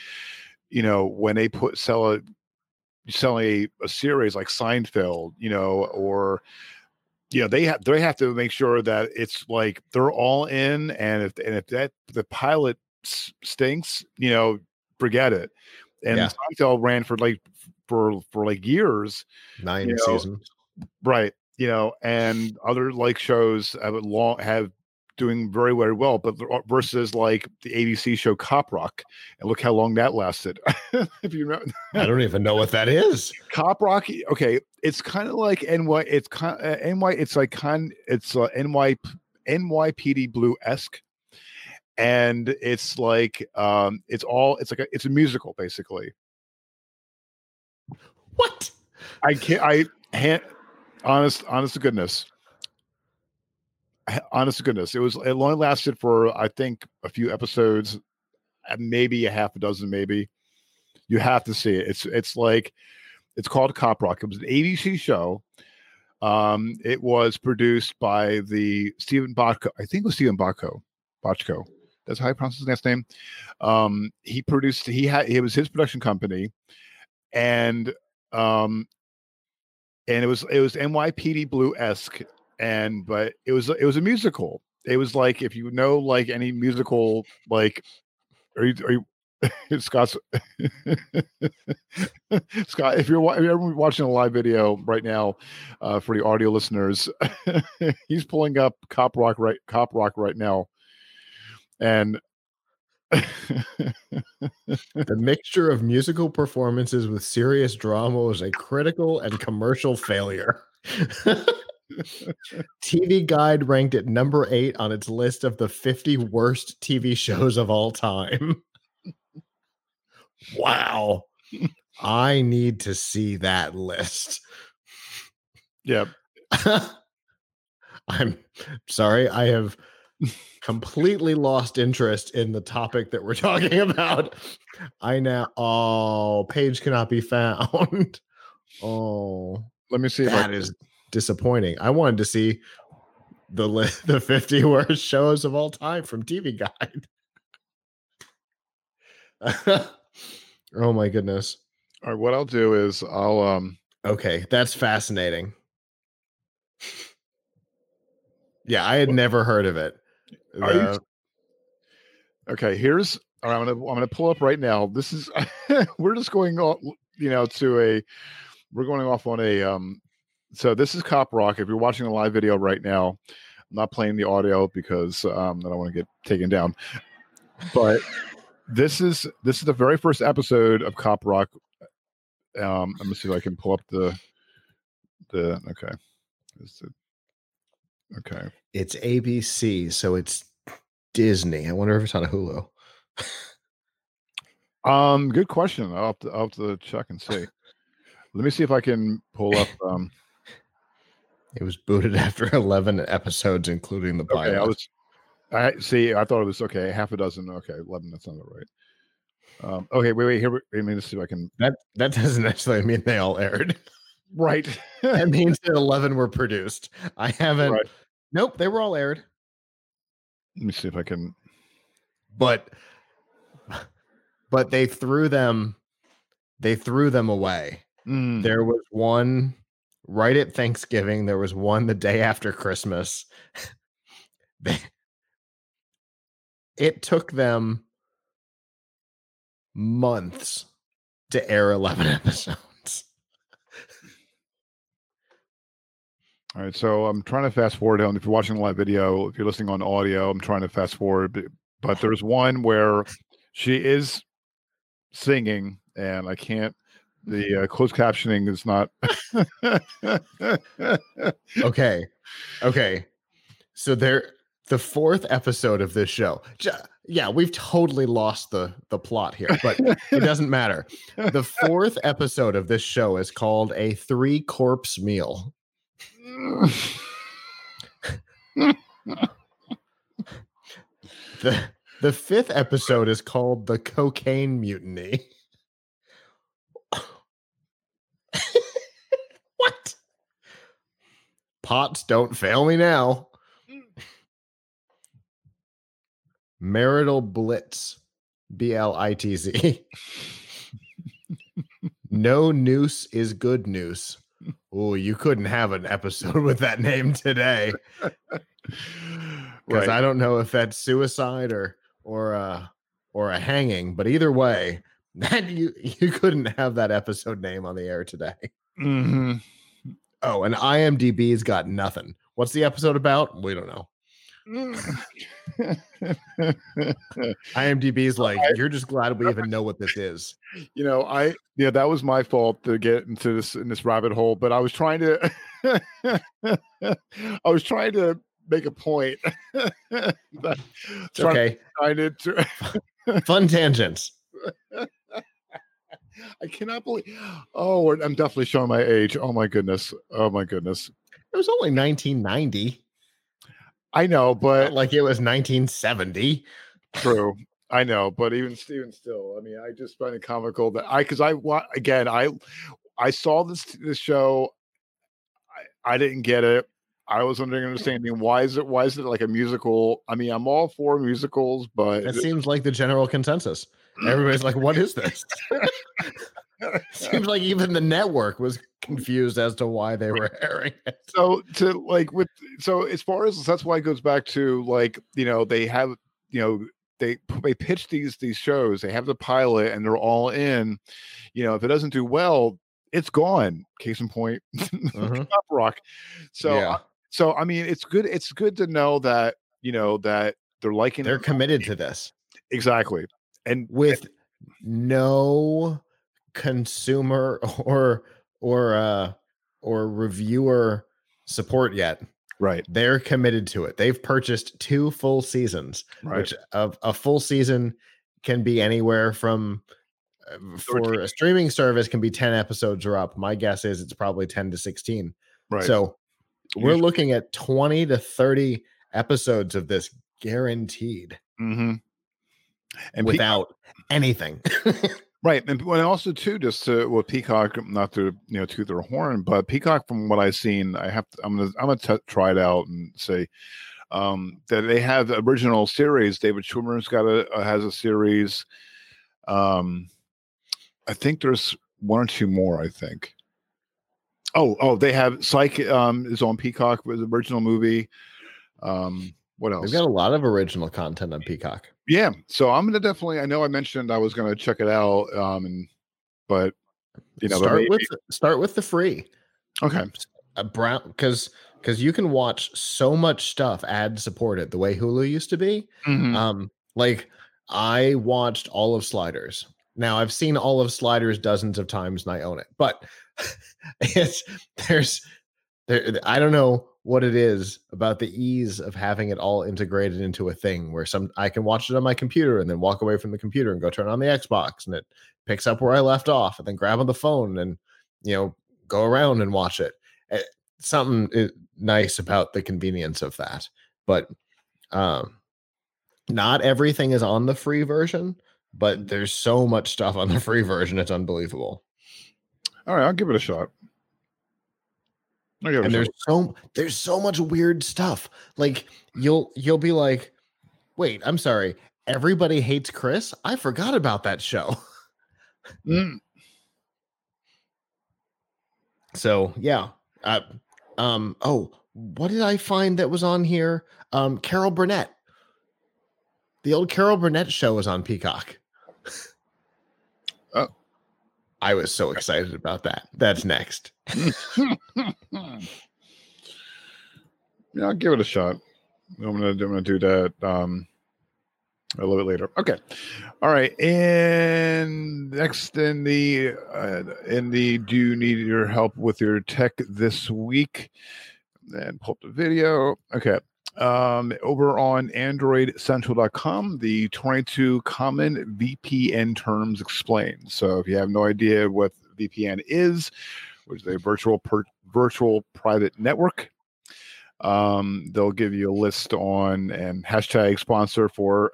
you know, when they put, sell a selling a, a series like Seinfeld, you know, or yeah, you know, they have they have to make sure that it's like they're all in, and if and if that the pilot stinks, you know, forget it. And yeah. Seinfeld ran for like for for like years, nine you know, seasons, right? You know, and other like shows have long have. doing very, very well, but versus like the A B C show Cop Rock, and look how long that lasted. If you remember, I don't even know what that is. Cop Rock, okay, it's kind of like N Y. It's kind uh, N Y. It's like kind. It's uh, N Y N Y P D Blue esque, and it's like um, it's all. It's like a, it's a musical basically. What? I can't. I can't. Honest, honest to goodness. Honest to goodness, it was it only lasted for I think a few episodes, maybe a half a dozen, maybe. You have to see it. It's it's like it's called Cop Rock. It was an A B C show. Um, it was produced by the Stephen Botko. I think it was Stephen Botko. Botko. That's how I pronounce his last name. Um, he produced. He had. It was his production company, and um, and it was it was N Y P D Blue-esque. And but it was it was a musical. It was like if you know like any musical like are you are you Scott's Scott if you're, if you're watching a live video right now uh, for the audio listeners, he's pulling up Cop Rock right Cop Rock right now, and the mixture of musical performances with serious drama was a critical and commercial failure. T V Guide ranked it number eight on its list of the fifty worst T V shows of all time. Wow. I need to see that list. Yep. I'm sorry. I have completely lost interest in the topic that we're talking about. I now, oh, page cannot be found. Oh, let me see. That if I- is disappointing. I wanted to see the the fifty worst shows of all time from T V Guide. Oh my goodness. All right, what I'll do is I'll um okay, that's fascinating. Yeah, I had what? never heard of it. Uh, you... Okay, here's all right, I'm going to I'm going to pull up right now. This is we're just going off, you know, to a we're going off on a um so this is Cop Rock. If you're watching a live video right now, I'm not playing the audio because um, I don't want to get taken down. But this is this is the very first episode of Cop Rock. Um, let me see if I can pull up the the okay. Okay. It's A B C, so it's Disney. I wonder if it's on Hulu. um, good question. I'll have to, I'll have to check and see. Let me see if I can pull up. Um, It was booted after eleven episodes, including the pilot. Okay, I was, I see. I thought it was okay. Half a dozen. Okay, eleven. That's not right. Um, okay, wait, wait. Here, wait, let me see if I can. That that doesn't necessarily mean they all aired. Right. That means that eleven were produced. I haven't. Right. Nope, they were all aired. Let me see if I can. But, but they threw them. They threw them away. Mm. There was one. Right at Thanksgiving, there was one the day after Christmas. they, it took them months to air eleven episodes. All right, so I'm trying to fast forward. If you're watching a live video, if you're listening on audio, I'm trying to fast forward. But, but there's one where she is singing, and I can't. The uh, closed captioning is not. okay. Okay. So there, the fourth episode of this show. J- yeah, we've totally lost the, the plot here, but it doesn't matter. The fourth episode of this show is called A Three Corpse Meal. the, the fifth episode is called The Cocaine Mutiny. What? Pots don't fail me now. Marital Blitz. B L I T Z. No Noose is Good News. Oh, you couldn't have an episode with that name today. Because right. I don't know if that's suicide or or uh, or a hanging, but either way, that you you couldn't have that episode name on the air today. Mm-hmm. Oh, and IMDb's got nothing. What's the episode about? We don't know. IMDb's like, you're just glad we even know what this is. You know, I yeah, that was my fault to get into this in this rabbit hole, but I was trying to I was trying to make a point. It's okay. To, to Fun tangents. I cannot believe oh I'm definitely showing my age. Oh my goodness. Oh my goodness. It was only nineteen ninety. I know, but like it was nineteen seventy. True, I know, but even Steven still, I mean, I just find it comical that I, because I again, I, I saw this this show, I, I didn't get it. I was under understanding why is it why is it like a musical? I mean, I'm all for musicals, but it seems like the general consensus. Everybody's like, "What is this?" Seems like even the network was confused as to why they were airing it. So to like with so as far as that's why it goes back to like, you know, they have, you know, they they pitch these these shows, they have the pilot and they're all in, you know, if it doesn't do well, it's gone. Case in point, mm-hmm. Top Rock. So yeah. so I mean it's good it's good to know that, you know, that they're liking they're committed to this. Exactly. And with and, no consumer or or uh or reviewer support yet, right? They're committed to it. They've purchased two full seasons, right? Which of a full season can be anywhere from uh, for a streaming service can be ten episodes or up. My guess is it's probably ten to sixteen, right? So we're looking at twenty to thirty episodes of this guaranteed, mm-hmm. and without pe- anything. Right, and also too, just to, well, Peacock, not to, you know, toot their horn, but Peacock, from what I've seen, I have to, I'm gonna I'm gonna t- try it out and say um, that they have original series. David Schwimmer's got a has a series. Um, I think there's one or two more. I think. Oh, oh, they have Psych um, is on Peacock with the original movie. Um, what else? They've got a lot of original content on Peacock. Yeah, so I'm gonna definitely. I know I mentioned I was gonna check it out, um, and but you know, start with start with the free. Okay, a brown because because you can watch so much stuff ad supported the way Hulu used to be. Mm-hmm. Um, like I watched all of Sliders. Now I've seen all of Sliders dozens of times and I own it, but it's there's there. I don't know what it is about the ease of having it all integrated into a thing where some I can watch it on my computer and then walk away from the computer and go turn on the Xbox and it picks up where I left off and then grab on the phone and, you know, go around and watch it. it something is nice about the convenience of that, but um, not everything is on the free version, but there's so much stuff on the free version. It's unbelievable. All right. I'll give it a shot. And there's so there's so much weird stuff. Like you'll you'll be like, wait, I'm sorry, Everybody Hates Chris? I forgot about that show. Mm. So yeah. Uh, um. Oh, what did I find that was on here? Um, Carol Burnett. The old Carol Burnett show was on Peacock. Oh. I was so excited about that. That's next. Yeah, I'll give it a shot. I'm gonna, I'm gonna do that um, a little bit later. Okay. All right. And next in the uh, in the do you need your help with your tech this week? And pull up the video. Okay. Um, over on Android Central dot com, the twenty-two common V P N terms explained. So if you have no idea what V P N is, which is a virtual per, virtual private network, um, they'll give you a list on and hashtag sponsor for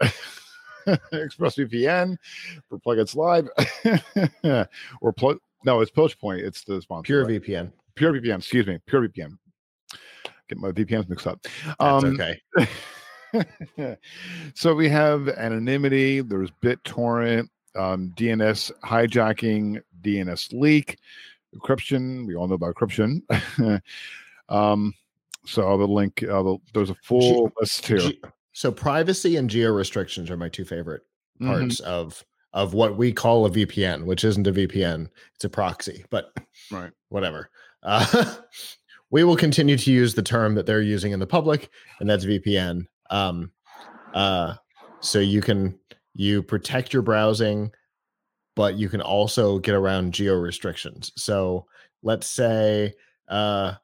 ExpressVPN for Plugits Live or plug. No, it's PulsePoint. It's the sponsor. Pure right? V P N. Pure V P N. Excuse me. Pure V P N. Get my V P Ns mixed up. Um, That's okay. So we have anonymity. There's BitTorrent. um, D N S hijacking, D N S leak, encryption. We all know about encryption. um, so the link, uh, the, there's a full G- list here. G- so privacy and geo restrictions are my two favorite parts mm-hmm. of of what we call a V P N, which isn't a V P N. It's a proxy, but right, whatever. Uh, we will continue to use the term that they're using in the public, and that's V P N. Um, uh, so you can you protect your browsing, but you can also get around geo restrictions. So let's say uh,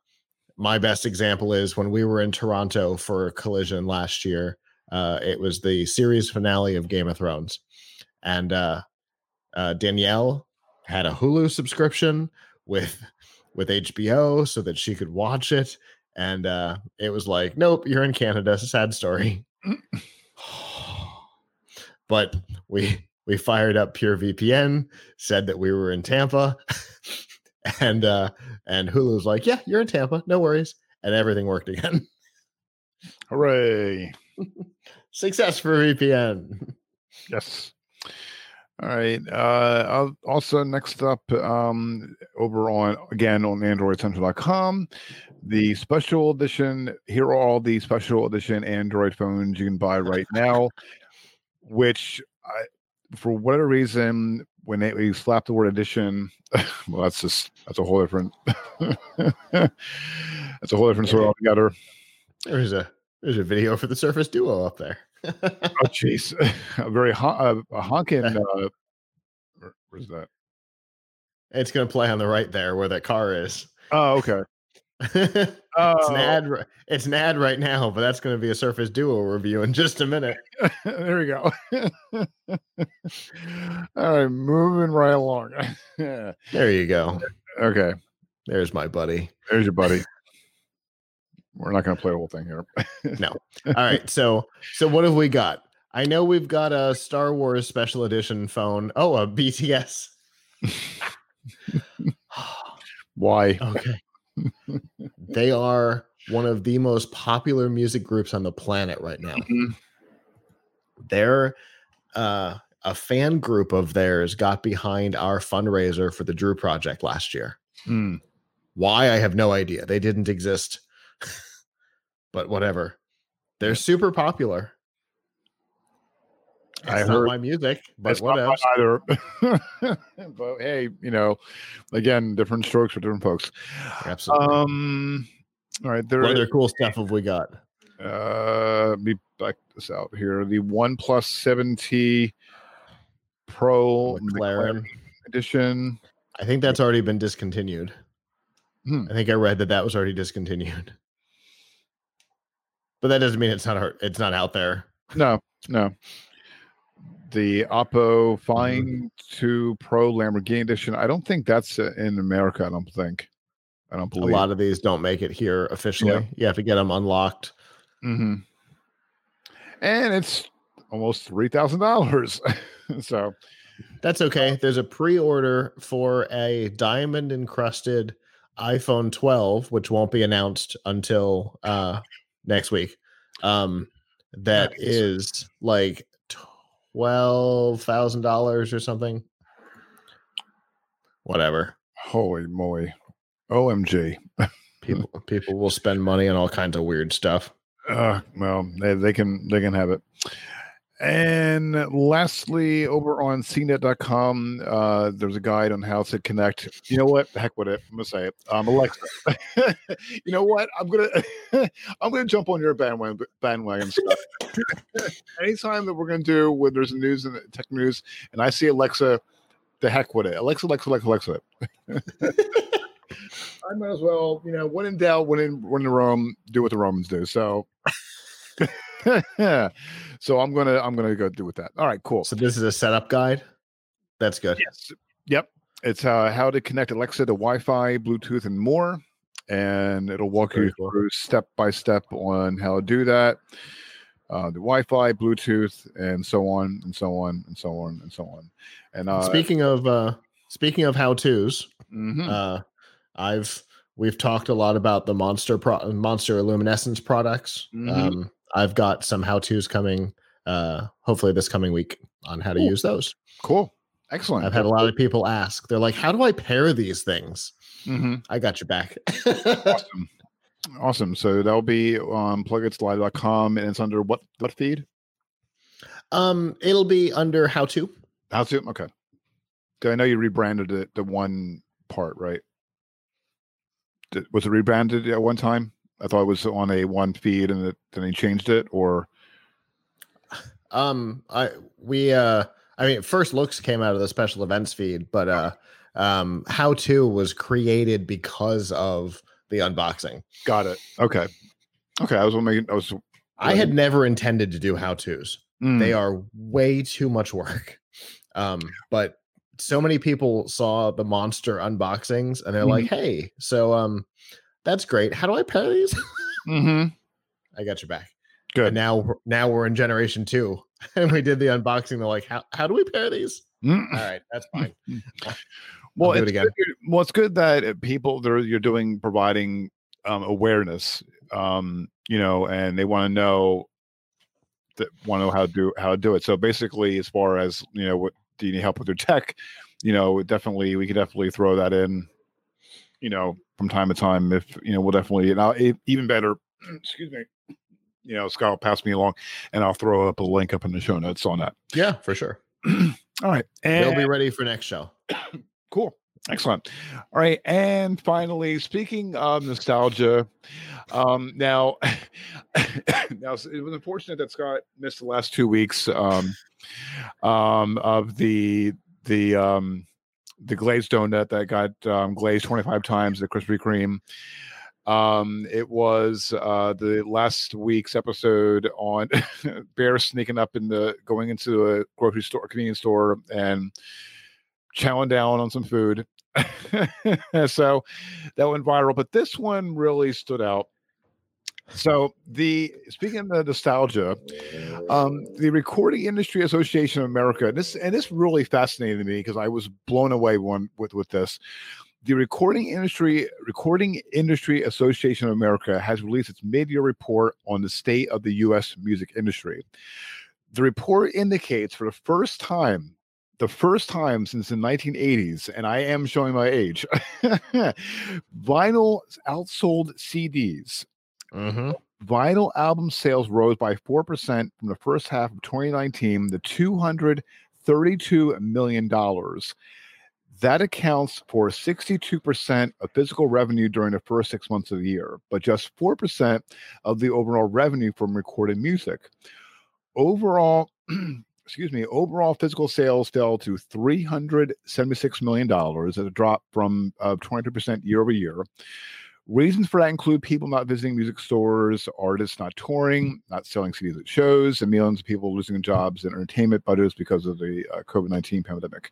my best example is when we were in Toronto for a collision last year. Uh, it was the series finale of Game of Thrones. And uh, uh, Danielle had a Hulu subscription with with H B O so that she could watch it. And uh, it was like, nope, you're in Canada. It's a sad story. But we we fired up Pure V P N, said that we were in Tampa, and uh, and Hulu was like, yeah, you're in Tampa, no worries, and everything worked again. Hooray! Success for V P N. Yes. All right. Uh, also, next up, um, over on, again, on Android Central dot com, the special edition. Here are all the special edition Android phones you can buy right now, which, I, for whatever reason, when they, they slapped the word edition, well, that's just, that's a whole different, that's a whole different story altogether. There's a, there's a video for the Surface Duo up there. Oh jeez, a very hon- a honking. Uh, where, where's that? It's going to play on the right there, where that car is. Oh, okay. oh. It's an ad. It's an ad right now, but that's going to be a Surface Duo review in just a minute. There we go. All right, moving right along. There you go. Okay, there's my buddy. There's your buddy. We're not going to play the whole thing here. No. All right. So, so what have we got? I know we've got a Star Wars special edition phone. Oh, a B T S. Why? Okay. They are one of the most popular music groups on the planet right now. Mm-hmm. They're uh, a fan group of theirs got behind our fundraiser for the Drew Project last year. Mm. Why? I have no idea. They didn't exist. But whatever, they're super popular. It's I heard not my music, but what else? Either. But hey, you know, again, different strokes for different folks. Absolutely. Um, all right, there. What other cool stuff have we got? Uh, let me back this out here. The OnePlus seven T Pro McLaren. McLaren edition. I think that's already been discontinued. Hmm. I think I read that that was already discontinued. But that doesn't mean it's not it's not out there. No, no. The Oppo Find two Pro Lamborghini Edition. I don't think that's in America. I don't think. I don't believe. A lot of these don't make it here officially. Yeah. You have to get them unlocked. Mm-hmm. And it's almost three thousand dollars. So that's okay. There's a pre-order for a diamond encrusted iPhone twelve, which won't be announced until uh, next week. Um, that nice. Is like twelve thousand dollars or something. Whatever. Holy moly. O M G. people people will spend money on all kinds of weird stuff. Uh, well, they, they can they can have it. And lastly, over on C net dot com, uh, there's a guide on how to connect. You know what? Heck with it. I'm gonna say it. Um, Alexa. You know what? I'm gonna I'm gonna jump on your bandwagon. bandwagon stuff. Anytime that we're gonna do when there's news and tech news, and I see Alexa, the heck with it. Alexa, Alexa, Alexa, Alexa. I might as well, you know, when in doubt, when in when in Rome, do what the Romans do. So. So I'm gonna I'm gonna go do with that. All right, cool. So this is a setup guide. That's good. Yes. Yep. It's uh, how to connect Alexa to Wi-Fi, Bluetooth, and more. And it'll walk Very you cool. through step by step on how to do that. Uh, the Wi-Fi, Bluetooth, and so on and so on and so on and so on. And uh, speaking of uh, speaking of how tos, mm-hmm. uh, I've we've talked a lot about the monster pro- monster luminescence products. Mm-hmm. Um, I've got some how-tos coming, uh, hopefully this coming week on how to cool. use those. Cool. Excellent. I've had a lot of people ask. They're like, how do I pair these things? Mm-hmm. I got your back. Awesome. Awesome. So that'll be on Plugits Live dot com, and it's under what, what feed? Um, it'll be under How To. How To? Okay. I know you rebranded it the one part, right? Did, was it rebranded at one time? I thought it was on a one feed, and it, then they changed it, or? Um, I we uh, I mean, First Looks came out of the special events feed, but uh, um, How To was created because of the unboxing. Got it. Okay. Okay. I was making. I was. I had never intended to do How Tos. Mm. They are way too much work. Um, but so many people saw the monster unboxings, and they're mm. like, "Hey, so um, that's great. How do I pair these?" Mm-hmm. I got your back. Good. And now, now we're in generation two, and we did the unboxing. They're like, "How how do we pair these?" Mm. All right, that's fine. Well, it's it again. Good, well, it's good that people there you're doing providing um, awareness, um, you know, and they want to know that want to know how to do how to do it. So basically, as far as you know, what do you need help with your tech? You know, definitely we can definitely throw that in, you know, from time to time. If you know, we'll definitely and I'll, even better. Excuse me. You know, Scott will pass me along, and I'll throw up a link up in the show notes on that. Yeah, for sure. All right, and they'll be ready for next show. Cool. Excellent. All right. And finally, speaking of nostalgia, um, now, now it was unfortunate that Scott missed the last two weeks um, um, of the the um, the glazed donut that got um, glazed twenty-five times at Krispy Kreme. Um, it was uh, the last week's episode on bears sneaking up in the going into a grocery store, convenience store, and chowing down on some food. So that went viral, but this one really stood out. So the speaking of nostalgia, um, the Recording Industry Association of America, and this and this really fascinated me because I was blown away one with, with this. The Recording Industry Recording Industry Association of America has released its mid-year report on the state of the U S music industry. The report indicates for the first time The first time since the nineteen eighties, and I am showing my age, vinyl outsold C Ds. Mm-hmm. Vinyl album sales rose by four percent from the first half of twenty nineteen to two hundred thirty-two million dollars. That accounts for sixty-two percent of physical revenue during the first six months of the year, but just four percent of the overall revenue from recorded music. Overall... Excuse me, overall physical sales fell to three hundred seventy-six million dollars, at a drop from uh, twenty-two percent year over year. Reasons for that include people not visiting music stores, artists not touring, not selling C Ds at shows, and millions of people losing jobs and entertainment budgets because of the uh, COVID nineteen pandemic.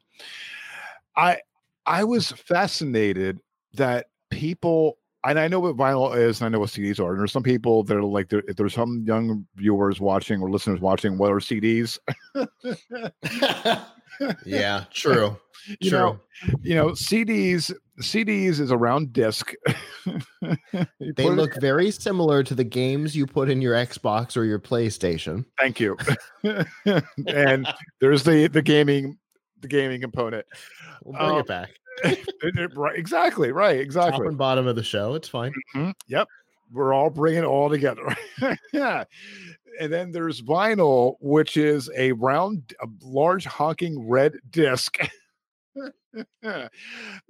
I I was fascinated that people, and I know what vinyl is, and I know what C Ds are. And there's some people that are like, if there's some young viewers watching or listeners watching, what are C Ds? Yeah, true. You true. know, you know, C Ds, C Ds is a round disc. They look in. very similar to the games you put in your Xbox or your PlayStation. Thank you. And there's the the gaming, the gaming component. We'll bring um, it back. Right, exactly, right, exactly. Top and bottom of the show, it's fine. Mm-hmm. Yep, we're all bringing it all together. Yeah, and then there's vinyl, which is a round, a large honking red disc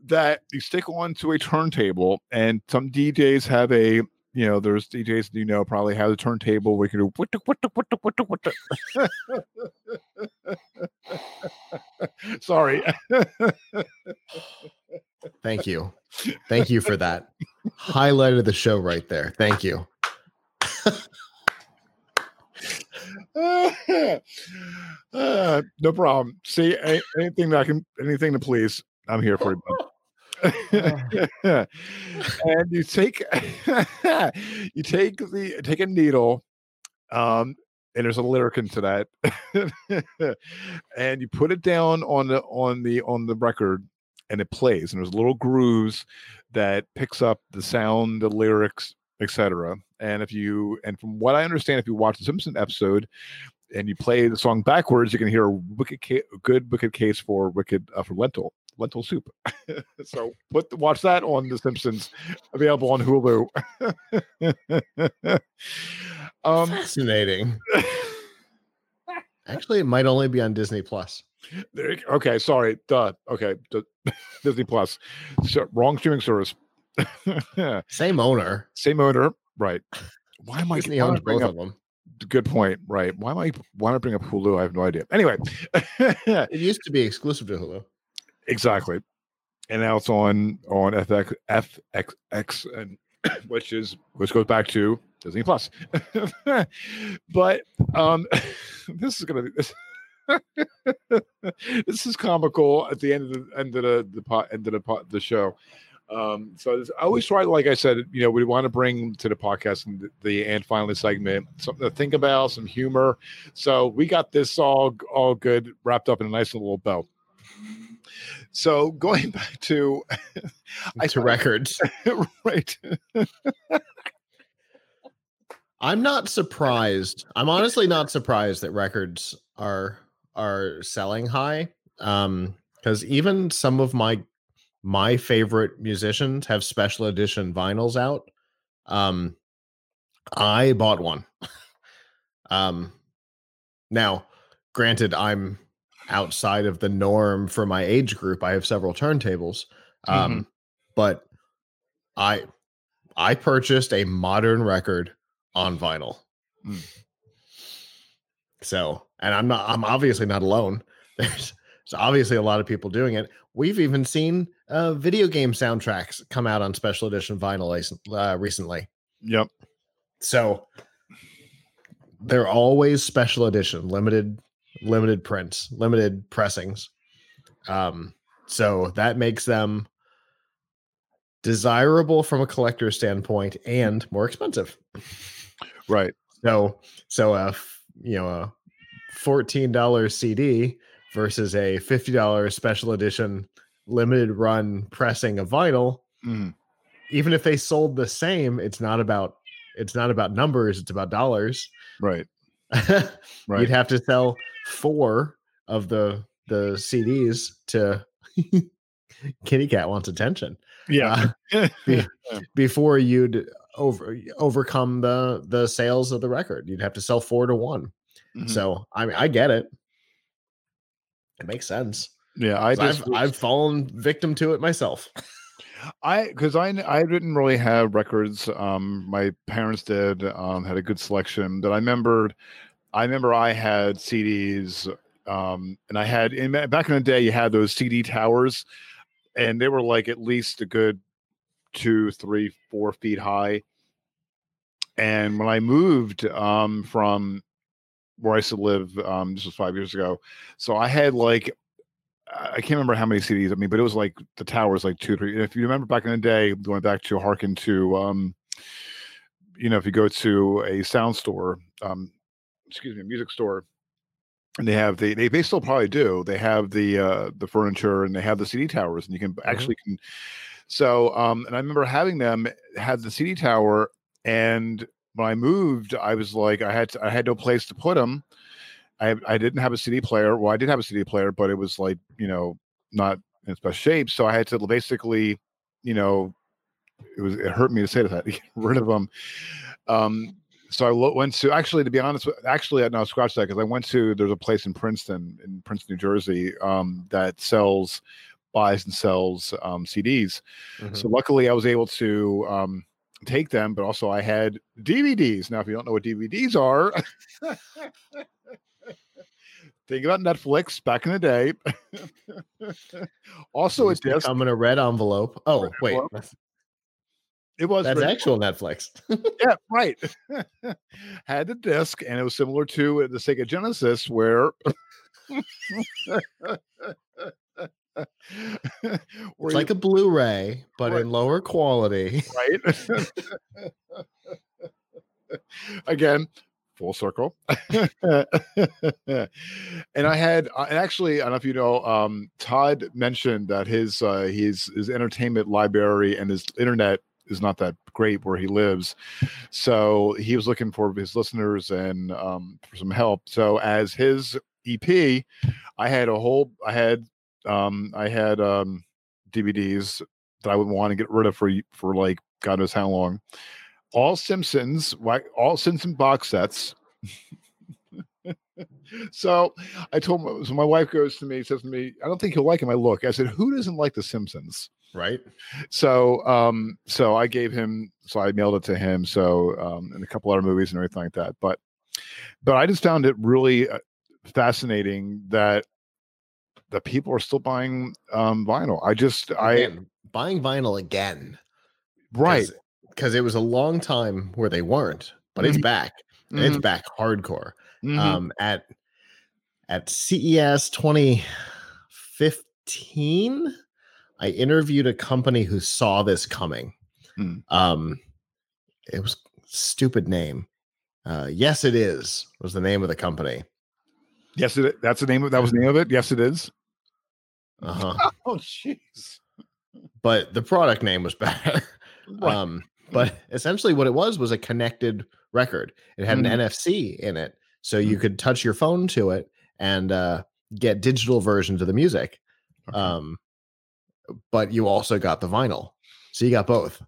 that you stick onto a turntable. And some D Js have a, you know, there's D Js you know probably have a turntable where you can do what the what the what the what the what the. Sorry. Thank you. Thank you for that. Highlight of the show right there. Thank you. Uh, no problem. See, any, anything that I can, anything to please, I'm here for you. And you take you take the take a needle, um, and there's a lyric into that, and you put it down on the on the on the record, and it plays. And there's little grooves that picks up the sound, the lyrics, et cetera. And if you and from what I understand, if you watch the Simpsons episode, and you play the song backwards, you're going to hear a wicked ca- good wicked case for wicked uh, for lentil lentil soup. So put watch that on The Simpsons, available on Hulu. um, Fascinating. Actually, it might only be on Disney Plus. There, okay, sorry. Duh. Okay, duh. Disney Plus. So, wrong streaming service. Same owner. Same owner. Right. Why am I? Disney owns both up, of them. Good point. Right. Why am I? Why am I bringing up Hulu? I have no idea. Anyway, it used to be exclusive to Hulu. Exactly, and now it's on on F X X, and which is which goes back to Disney Plus. But um, this is gonna be. This, this is comical at the end of the end of the, the pot end of the pot the show. Um, so I always try, like I said, you know, we want to bring to the podcast and the, the and finally segment something to think about, some humor. So we got this all all good wrapped up in a nice little bow. So going back to I to records, right? I'm not surprised. I'm honestly not surprised that records are are selling high, um, because even some of my my favorite musicians have special edition vinyls out. Um, I bought one. um, now, granted, I'm outside of the norm for my age group. I have several turntables, um, mm-hmm. but I I purchased a modern record on vinyl. Mm. So, and I'm not, I'm obviously not alone. There's, there's obviously a lot of people doing it. We've even seen uh, video game soundtracks come out on special edition vinyl uh, recently. Yep. So they're always special edition, limited, limited prints, limited pressings. Um, so that makes them desirable from a collector's standpoint and more expensive. Right. So, so, uh, you know, a fourteen dollars C D versus a fifty dollars special edition limited run pressing of vinyl. Mm. Even if they sold the same, it's not about, it's not about numbers. It's about dollars. Right. Right. You'd have to sell four of the, the C Ds to Kitty Cat wants attention. Yeah. Uh, be, before you'd over overcome the, the sales of the record, you'd have to sell four to one. Mm-hmm. So I mean, I get it. It makes sense. Yeah, I just, I've I've fallen victim to it myself. I because I I didn't really have records. Um, my parents did. Um, had a good selection that I remembered. I remember I had C Ds. Um, and I had in, back in the day, you had those C D towers, and they were like at least a good two, three, four feet high. And when I moved um from where I used to live, um, this was five years ago. So I had like, I can't remember how many C Ds, I mean, but it was like the towers, like two, three. And if you remember back in the day, going back to harken to, um, you know, if you go to a sound store, um, excuse me, a music store, and they have the, they, they still probably do. They have the, uh, the furniture and they have the C D towers and you can actually can. So, um, and I remember having them had the C D tower, and when I moved, I was like, I had to, I had no place to put them. I I didn't have a C D player. Well, I did have a C D player, but it was like, you know, not in its best shape. So I had to basically, you know, it was it hurt me to say that I had to get rid of them. Um, so I lo- went to actually, to be honest, actually, no, scratch that because I went to there's a place in Princeton, in Princeton, New Jersey, um, that sells, buys and sells um, C Ds. Mm-hmm. So luckily, I was able to. Um, take them, but also I had D V Ds. Now, if you don't know what D V Ds are, think about Netflix back in the day. Also, it's just I'm in a red envelope. Oh, red wait, envelope. It was that's actual cool. Netflix. Yeah, right. Had the disc, and it was similar to the Sega Genesis, where. It's like a Blu-ray, but right. In lower quality. Right. Again, full circle. And I had, and actually, I don't know if you know, um, Todd mentioned that his uh, his his entertainment library and his internet is not that great where he lives. So he was looking for his listeners and um, for some help. So as his E P, I had a whole, I had, um, I had um, D V Ds that I would want to get rid of for, for like, God knows how long. All Simpsons, all Simpson box sets. So I told my, so my wife goes to me, says to me, I don't think he'll like him. I look, I said, who doesn't like the Simpsons? Right. So, um, so I gave him, so I mailed it to him. So, um, and a couple other movies and everything like that. But, but I just found it really fascinating that the people are still buying, um, vinyl. I just, again, I buying vinyl again. Right. Because it was a long time where they weren't, but mm-hmm. it's back. And mm-hmm. it's back hardcore. Mm-hmm. Um, at at C E S twenty fifteen, I interviewed a company who saw this coming. Mm. Um, it was stupid name. Uh, yes, it is was the name of the company. Yes, it. That's the name of that was the name of it. Yes, it is. Uh huh. Oh, jeez. But the product name was better. Right. Um, but essentially, what it was was a connected record. It had mm-hmm. an N F C in it. So you could touch your phone to it and uh, get digital versions of the music. Okay. Um, but you also got the vinyl. So you got both,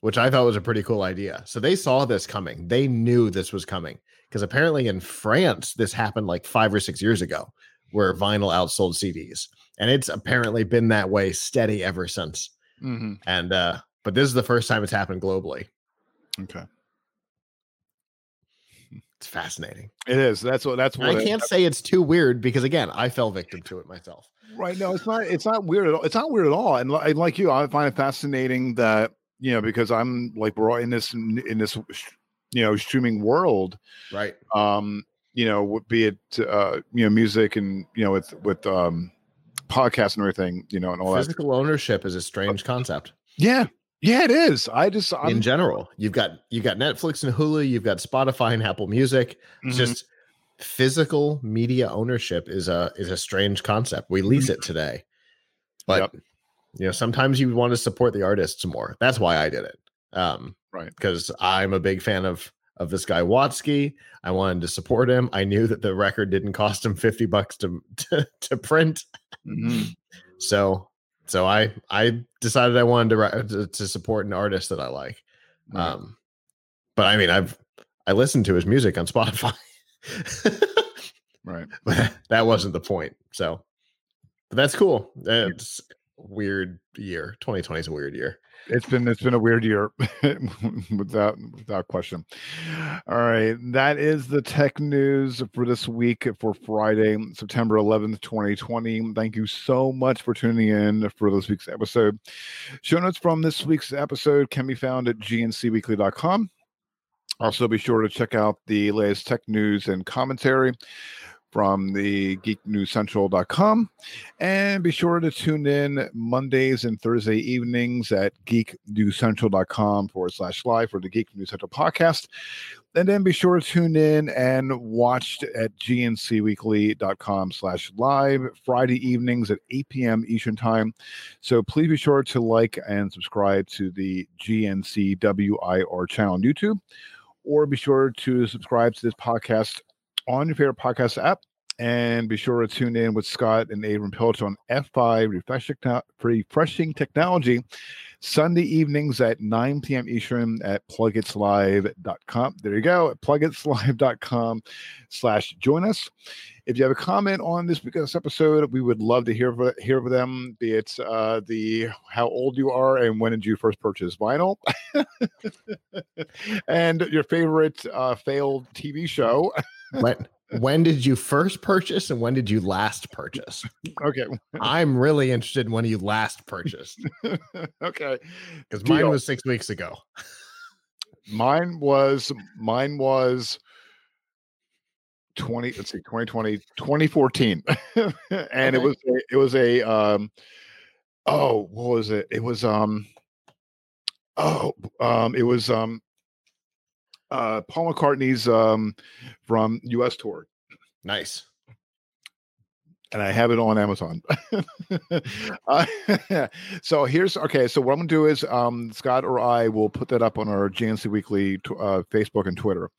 which I thought was a pretty cool idea. So they saw this coming. They knew this was coming because apparently in France, this happened like five or six years ago where vinyl outsold C Ds. And it's apparently been that way steady ever since. Mm-hmm. And uh, but this is the first time it's happened globally. Okay. It's fascinating. It is. That's what. That's what. I can't it, say it's too weird because again, I fell victim to it myself. Right. No, it's not. It's not weird at all. It's not weird at all. And li- like you, I find it fascinating that you know because I'm like we're all in this in this you know streaming world, right? Um, you know, be it uh, you know music and you know with with um, podcasts and everything, you know, and all physical that. Physical ownership is a strange concept. Yeah. Yeah, it is. I just I'm, in general, you've got you've got Netflix and Hulu, you've got Spotify and Apple Music. Mm-hmm. Just physical media ownership is a is a strange concept. We lease it today, but yep. you know sometimes you want to support the artists more. That's why I did it, um, right? Because I'm a big fan of of this guy Watsky. I wanted to support him. I knew that the record didn't cost him fifty bucks to to, to print, mm-hmm. so. So I, I decided I wanted to, to to support an artist that I like, um, but I mean I've I listened to his music on Spotify, right? But that wasn't the point. So, but that's cool. It's weird year. twenty twenty is a weird year. It's been it's been a weird year, without without question. All right, that is the tech news for this week for Friday, September eleventh, twenty twenty. Thank you so much for tuning in for this week's episode. Show notes from this week's episode can be found at G N C weekly dot com. Also, be sure to check out the latest tech news and commentary from the Geek News Central dot com. And be sure to tune in Mondays and Thursday evenings at Geek News Central dot com forward slash live for the Geek News Central podcast. And then be sure to tune in and watch at G N C weekly dot com slash live Friday evenings at eight p.m. Eastern time. So please be sure to like and subscribe to the G N C W I R channel on YouTube, or be sure to subscribe to this podcast on your favorite podcast app, and be sure to tune in with Scott and Abram Peltz on F five refreshing, refreshing Technology Sunday evenings at nine p.m. Eastern at Plugits Live dot com. There you go, at Plugits Live dot com slash join us. If you have a comment on this week's episode, we would love to hear for, hear from them, be it uh, the how old you are and when did you first purchase vinyl, and your favorite uh, failed T V show. When, when did you first purchase and when did you last purchase? Okay. I'm really interested in when you last purchased. Okay. Because mine was six weeks ago. Mine was, mine was twenty, let's see, twenty twenty, twenty fourteen. And okay. it was, it was a, um, oh, what was it? It was, um, oh, um, it was, um, Uh, Paul McCartney's um, from U S tour. Nice. and I have it on Amazon. uh, so here's, okay, so what I'm going to do is um, Scott or I will put that up on our G N C Weekly t- uh, Facebook and Twitter.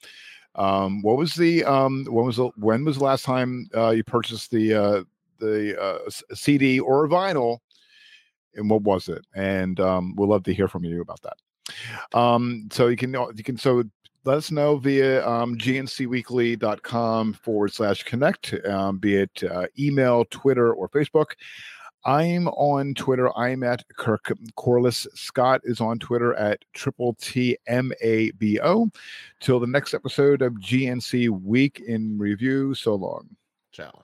Um, what was the, um, when was the, when was the last time uh, you purchased the, uh, the uh, C D or vinyl, and what was it? And um, we'll love to hear from you about that. Um, so you can, you can, so let us know via um, gnc weekly dot com forward slash connect, um, be it uh, email, Twitter, or Facebook. I'm on Twitter. I'm at Kirk Corliss. Scott is on Twitter at Triple T M A B O. Till the next episode of G N C Week in Review. So long. Ciao.